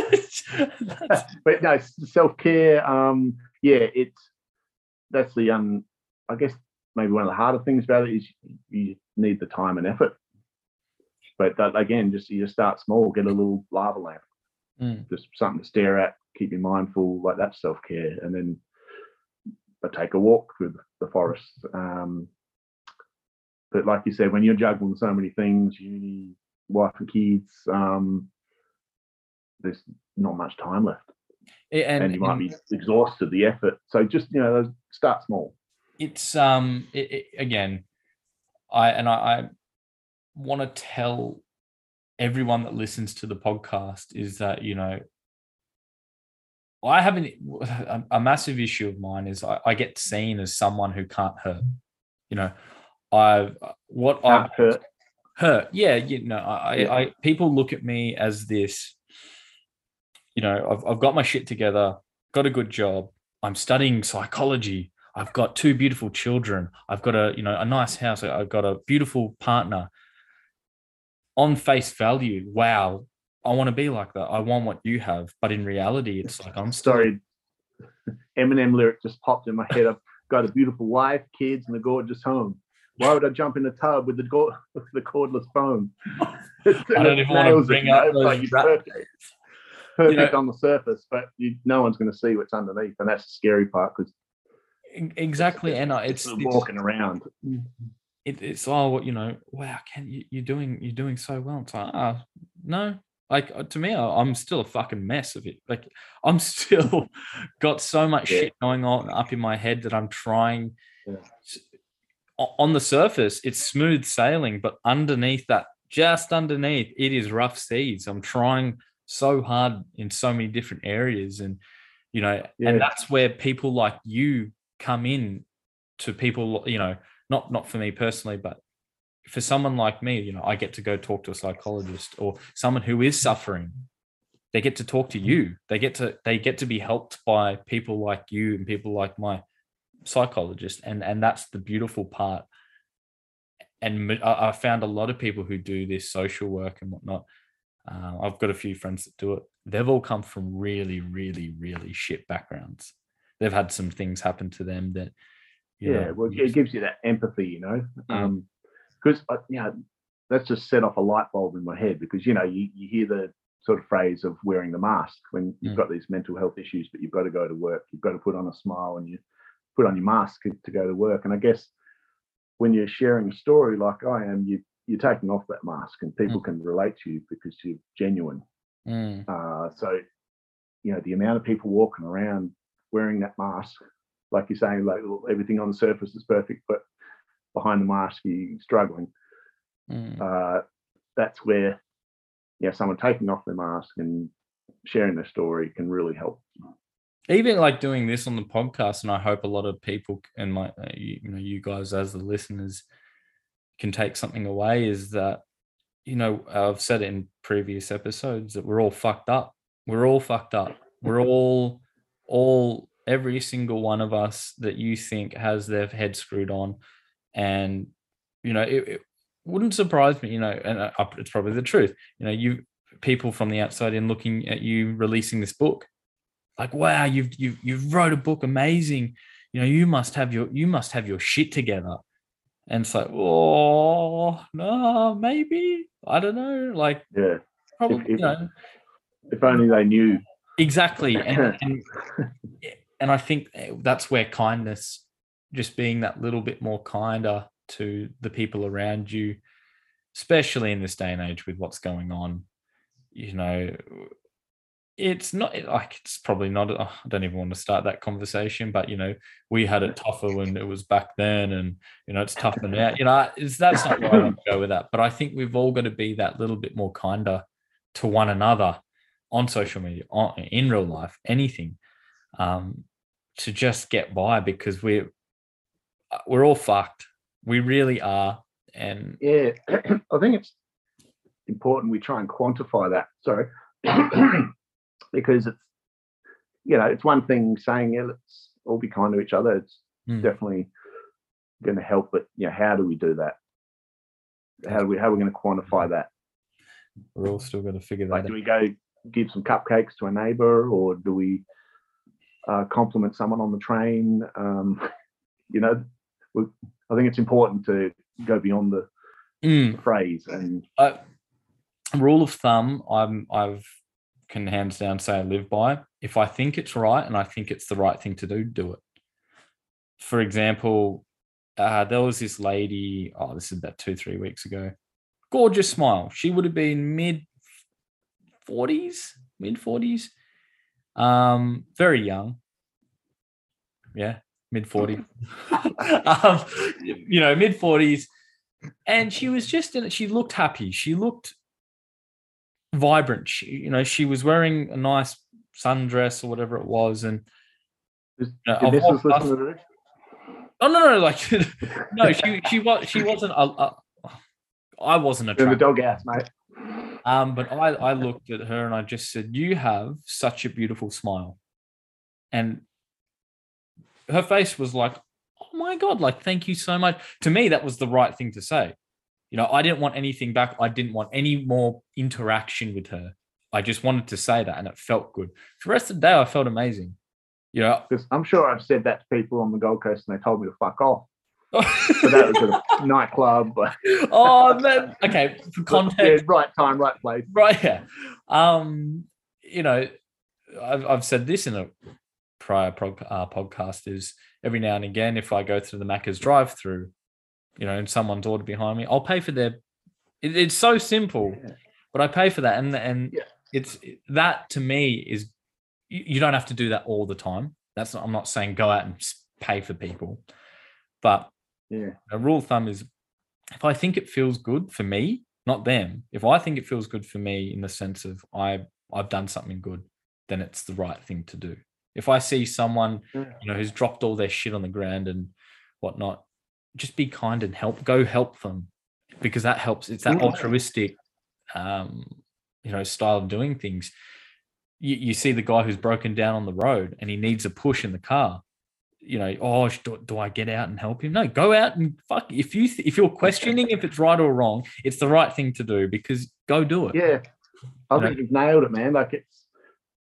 no, self-care, that's the I guess maybe one of the harder things about it is you need the time and effort. But that, again, you just start small, get a little lava lamp, just something to stare at, keep you mindful, like that's self-care. And then I take a walk through the forest. But like you said, when you're juggling so many things, uni, wife and kids, there's not much time left. And you might be exhausted, the effort. So just, you know, start small. It's, again, I want to tell everyone that listens to the podcast is that, you know, I have a massive issue of mine is I get seen as someone who can't hurt. You know, I've hurt. Yeah, you know, I people look at me as this. You know, I've got my shit together, got a good job. I'm studying psychology. I've got two beautiful children. I've got a nice house. I've got a beautiful partner. On face value, wow, I want to be like that. I want what you have. But in reality, it's like I'm sorry. Eminem lyric just popped in my head. I've got a beautiful wife, kids, and a gorgeous home. Why would I jump in the tub with the cordless phone? I don't even want to bring up those perfect on the surface, but no one's going to see what's underneath, and that's the scary part. Because exactly, and it's walking around. It's you know, wow, Ken, you're doing so well. It's like no. Like, to me, I'm still a fucking mess of it. Like, I'm still got so much shit going on up in my head that I'm trying. Yeah. On the surface, it's smooth sailing, but underneath that, just underneath, it is rough seas. I'm trying so hard in so many different areas. And, you know, and that's where people like you come in to people, you know, not for me personally, but for someone like me, you know, I get to go talk to a psychologist or someone who is suffering. They get to talk to you. They get to be helped by people like you and people like my psychologist. And that's the beautiful part. And I found a lot of people who do this social work and whatnot. I've got a few friends that do it. They've all come from really, really, really shit backgrounds. They've had some things happen to them that, you know, well, it gives you that empathy, you know. Yeah. Because, you know, that's just set off a light bulb in my head because, you know, you hear the sort of phrase of wearing the mask when you've got these mental health issues, but you've got to go to work. You've got to put on a smile and you put on your mask to go to work. And I guess when you're sharing a story like I am, you're taking off that mask and people can relate to you because you're genuine. So, you know, the amount of people walking around wearing that mask, like you're saying, like everything on the surface is perfect, but behind the mask, you're struggling. That's where, yeah, someone taking off their mask and sharing their story can really help. Even like doing this on the podcast, and I hope a lot of people and my, you know, you guys as the listeners can take something away is that, you know, I've said it in previous episodes that we're all fucked up. We're all fucked up. We're all every single one of us that you think has their head screwed on. And, you know, it wouldn't surprise me, you know, and it's probably the truth. You know, you people from the outside in looking at you releasing this book, like, wow, you've wrote a book, amazing. You know, you must have your shit together. And it's like, oh no, maybe I don't know, like, yeah, probably if, you know, if only they knew exactly. And I think that's where kindness. Just being that little bit more kinder to the people around you, especially in this day and age with what's going on, you know, it's not like it's probably not. Oh, I don't even want to start that conversation, but you know, we had it tougher when it was back then, and you know, it's tougher now. You know, that's not where I want to go with that. But I think we've all got to be that little bit more kinder to one another on social media, in real life, anything, to just get by because we're all fucked. We really are. And yeah, I think it's important we try and quantify that. So because it's, you know, it's one thing saying, yeah, let's all be kind to each other. It's definitely going to help, but, you know, how do we do that? How are we going to quantify that? We're all still going to figure that out. Do we go give some cupcakes to a neighbour, or do we compliment someone on the train? You know, I think it's important to go beyond the phrase. And rule of thumb, I've can hands down say I live by. If I think it's right and I think it's the right thing to do, do it. For example, there was this lady, this is about 2-3 weeks ago, gorgeous smile. She would have been mid 40s, very young. Yeah, mid 40s. You know, mid 40s. And she was just in it. She looked happy. She looked vibrant. She, you know, she was wearing a nice sundress or whatever it was. And she wasn't. I wasn't attracted. The dog ass, mate. But I looked at her and I just said, "You have such a beautiful smile," and her face was like, "Oh my God! Like, thank you so much." To me, that was the right thing to say. You know, I didn't want anything back. I didn't want any more interaction with her. I just wanted to say that, and it felt good. For the rest of the day, I felt amazing. You know, I'm sure I've said that to people on the Gold Coast, and they told me to fuck off. So that was a nightclub. Oh man! Okay, for context, yeah, right time, right place, right. Yeah. You know, I've said this in a prior podcast is every now and again, if I go through the Macca's drive-through, you know, and someone's ordered behind me, I'll pay for their. It's so simple, but I pay for that, and it's that to me is. You don't have to do that all the time. That's not, I'm not saying go out and pay for people, but a rule of thumb is if I think it feels good for me, not them. If I think it feels good for me in the sense of I've done something good, then it's the right thing to do. If I see someone you know who's dropped all their shit on the ground and whatnot, just be kind and help them, because that helps. It's that altruistic, you know, style of doing things. You see the guy who's broken down on the road and he needs a push in the car. You know, do I get out and help him? No, go out and fuck. If you're questioning if it's right or wrong, it's the right thing to do, because go do it. Yeah, I think you've nailed it, man. Like, it's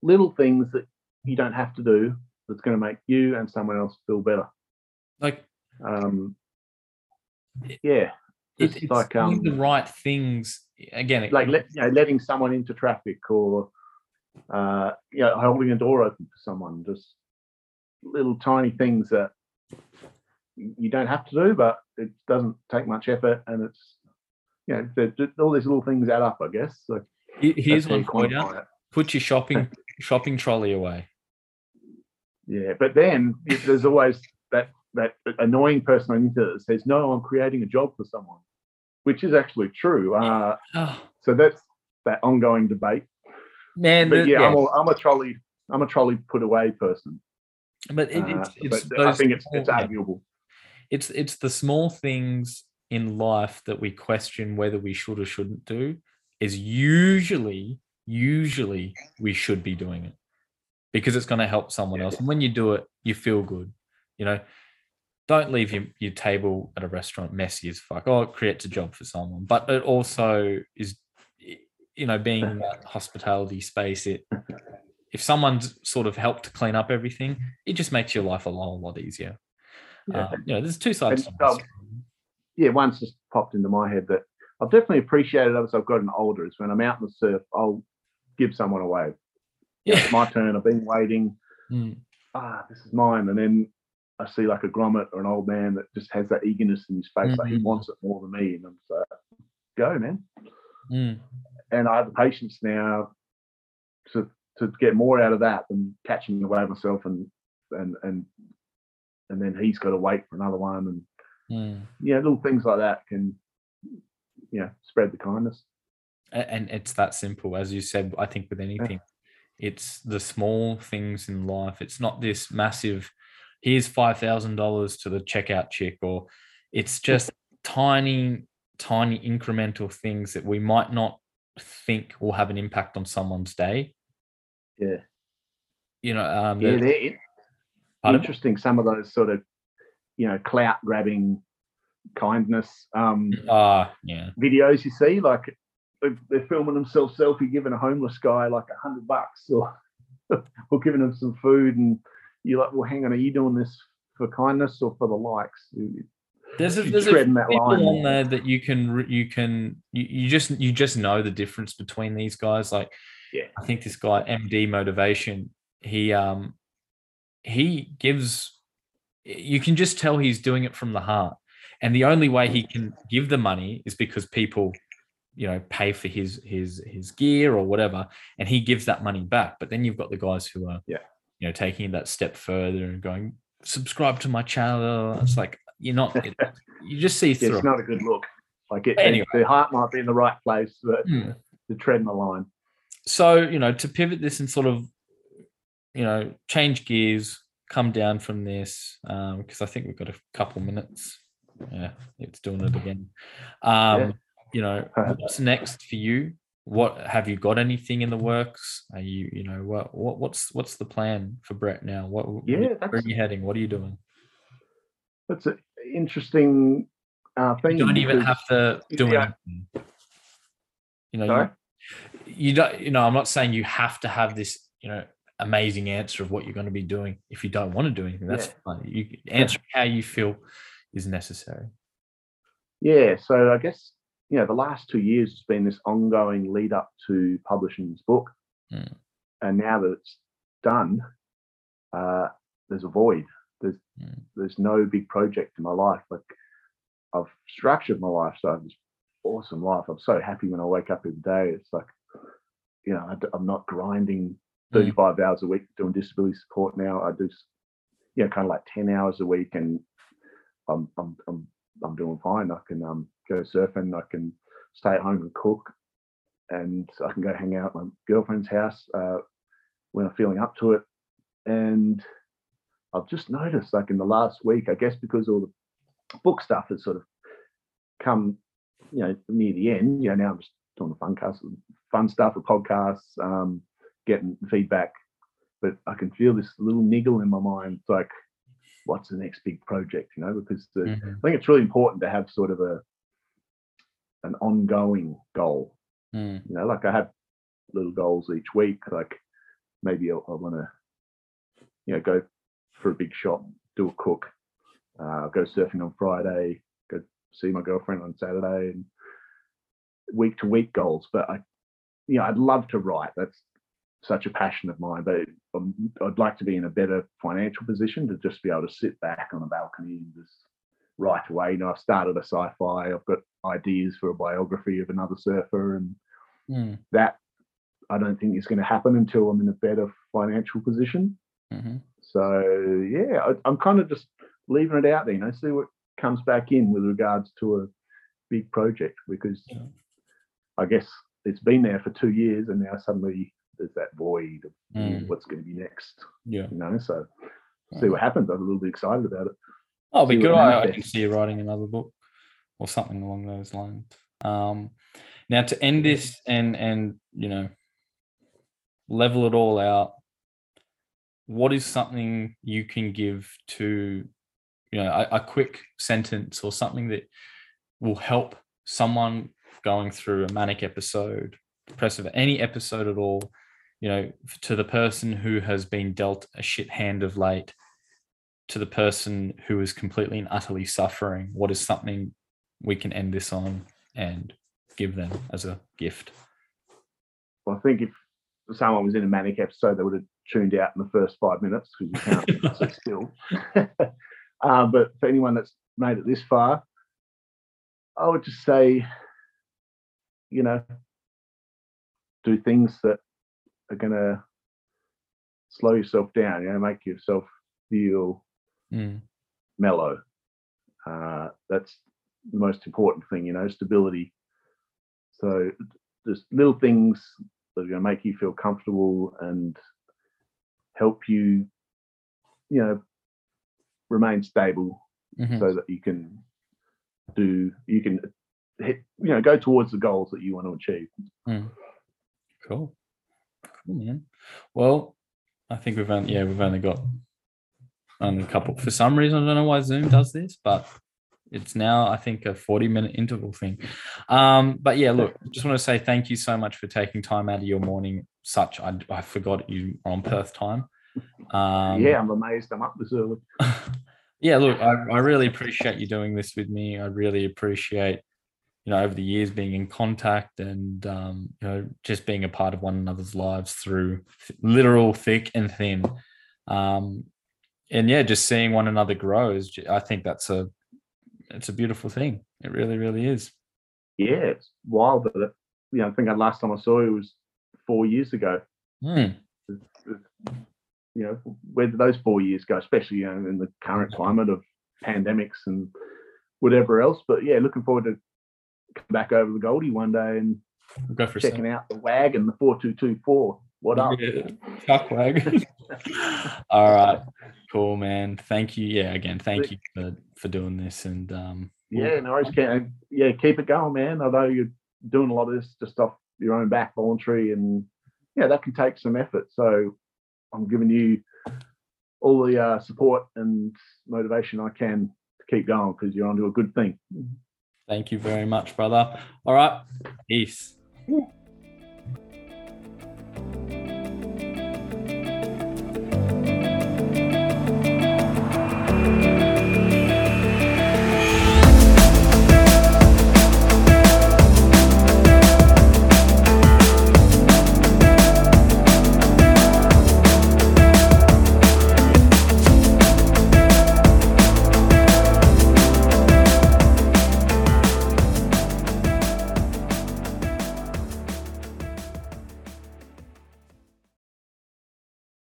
little things that you don't have to do that's going to make you and someone else feel better. Like, it's like the right things again. Letting someone into traffic or. Holding a door open for someone, just little tiny things that you don't have to do, but it doesn't take much effort, and it's, you know, all these little things add up, I guess. So here's one point out: put your shopping trolley away. Yeah, but then there's always that annoying person on the internet that says, "No, I'm creating a job for someone," which is actually true. So that's that ongoing debate. Man, but I'm a trolley put away person. But I think it's arguable. It's the small things in life that we question whether we should or shouldn't do. Is usually we should be doing it, because it's going to help someone else. And when you do it, you feel good. You know, don't leave your table at a restaurant messy as fuck. Oh, it creates a job for someone, but it also is. You know, being in that hospitality space, if someone's sort of helped to clean up everything, it just makes your life a whole lot easier. You know, there's two sides to this. One's just popped into my head that I've definitely appreciated as I've gotten older is when I'm out in the surf, I'll give someone a wave. Yeah. It's my turn. I've been waiting. This is mine. And then I see like a grommet or an old man that just has that eagerness in his face. Mm-hmm. Like he wants it more than me. And I'm just like, go, man. Mm. And I have the patience now to get more out of that than catching the wave myself, and then he's got to wait for another one, and little things like that can spread the kindness. And it's that simple, as you said. I think with anything, it's the small things in life. It's not this massive. Here's $5,000 to the checkout chick, or it's just tiny incremental things that we might not think will have an impact on someone's day. Yeah. You know, they're interesting. Some of those sort of, you know, clout grabbing kindness videos you see, like they're filming themselves selfie, giving a homeless guy like $100 or giving him some food, and you're like, well, hang on, are you doing this for kindness or for the likes? There's a few people on there that you just know the difference between these guys. Like, yeah, I think this guy MD Motivation, he gives. You can just tell he's doing it from the heart, and the only way he can give the money is because people, you know, pay for his gear or whatever, and he gives that money back. But then you've got the guys who are, you know, taking that step further and going, subscribe to my channel. It's like, you're not. You just see through. It's not a good look. Like, anyway, the heart might be in the right place, but the treading the line. So, you know, to pivot this and sort of, you know, change gears, come down from this, because I think we've got a couple minutes. Yeah, it's doing it again. You know, what's next for you? What have you got? Anything in the works? Are you, you know, what's the plan for Brett now? Where are you heading? What are you doing? That's an interesting thing. You don't even have to do anything. You know, you don't. You know, I'm not saying you have to have this, you know, amazing answer of what you're going to be doing. If you don't want to do anything, that's fine. You answer how you feel is necessary. Yeah. So I guess, you know, the last 2 years has been this ongoing lead up to publishing this book. Mm. And now that it's done, there's a void. There's no big project in my life. Like, I've structured my life, so I have this awesome life. I'm so happy when I wake up every day. It's like, you know, I'm not grinding 35 hours a week doing disability support now. I do, you know, kind of like 10 hours a week, and I'm doing fine. I can go surfing, I can stay at home and cook, and I can go hang out at my girlfriend's house when I'm feeling up to it. And I've just noticed, like, in the last week, I guess because all the book stuff has sort of come, you know, near the end. You know, now I'm just doing the fun stuff with podcasts, getting feedback, but I can feel this little niggle in my mind, like, what's the next big project? You know, because I think it's really important to have sort of an ongoing goal. Mm. You know, like, I have little goals each week. Like, maybe I want to, you know, go for a big shop, do a cook, go surfing on Friday, go see my girlfriend on Saturday, and week to week goals. But I'd love to write. That's such a passion of mine, but I'd like to be in a better financial position to just be able to sit back on a balcony and just write away. You know, I've started a sci-fi, I've got ideas for a biography of another surfer, and that I don't think is going to happen until I'm in a better financial position. Mm-hmm. So yeah, I'm kind of just leaving it out there, you know, see what comes back in with regards to a big project, because I guess it's been there for 2 years, and now suddenly there's that void of what's going to be next. Yeah, you know, so see what happens. I'm a little bit excited about it. Oh, it'll be good. I can see you writing another book or something along those lines. Now, to end this and you know, level it all out, what is something you can give to, you know, a quick sentence or something that will help someone going through a manic episode, depressive, any episode at all, you know, to the person who has been dealt a shit hand of late, to the person who is completely and utterly suffering? What is something we can end this on and give them as a gift? Well, I think if someone was in a manic episode, they would have tuned out in the first 5 minutes, because you can't sit still. But for anyone that's made it this far, I would just say, you know, do things that are going to slow yourself down, you know, make yourself feel mellow. That's the most important thing, you know, stability. So just little things that are going to make you feel comfortable and help you, you know, remain stable so that you can hit, you know, go towards the goals that you want to achieve. Mm. Cool. Cool, man. Well, I think we've only got a couple. For some reason, I don't know why Zoom does this, but it's now, I think, a 40-minute interval thing. But yeah, look, just want to say thank you so much for taking time out of your morning. I forgot you are on Perth time. Yeah, I'm amazed I'm up this early. Yeah, look, I really appreciate you doing this with me. I really appreciate, you know, over the years being in contact and, you know, just being a part of one another's lives through literal thick and thin. And yeah, just seeing one another grow is, I think it's a beautiful thing. It really, really is. Yeah, it's wild that, you know, I think the last time I saw you was 4 years ago. Mm. You know, where did those 4 years go, especially, you know, in the current climate of pandemics and whatever else. But yeah, looking forward to come back over the Goldie one day and we'll go for checking out the WAG and the 4224. What up? Yeah, Chuck WAG. All right. Cool, man. Thank you. Yeah, again, thank you for doing this. And yeah, no worries. Yeah, keep it going, man. Although you're doing a lot of this just off your own back, voluntary, and yeah, that can take some effort. So I'm giving you all the support and motivation I can to keep going, because you're onto a good thing. Thank you very much, brother. All right. Peace. Yeah.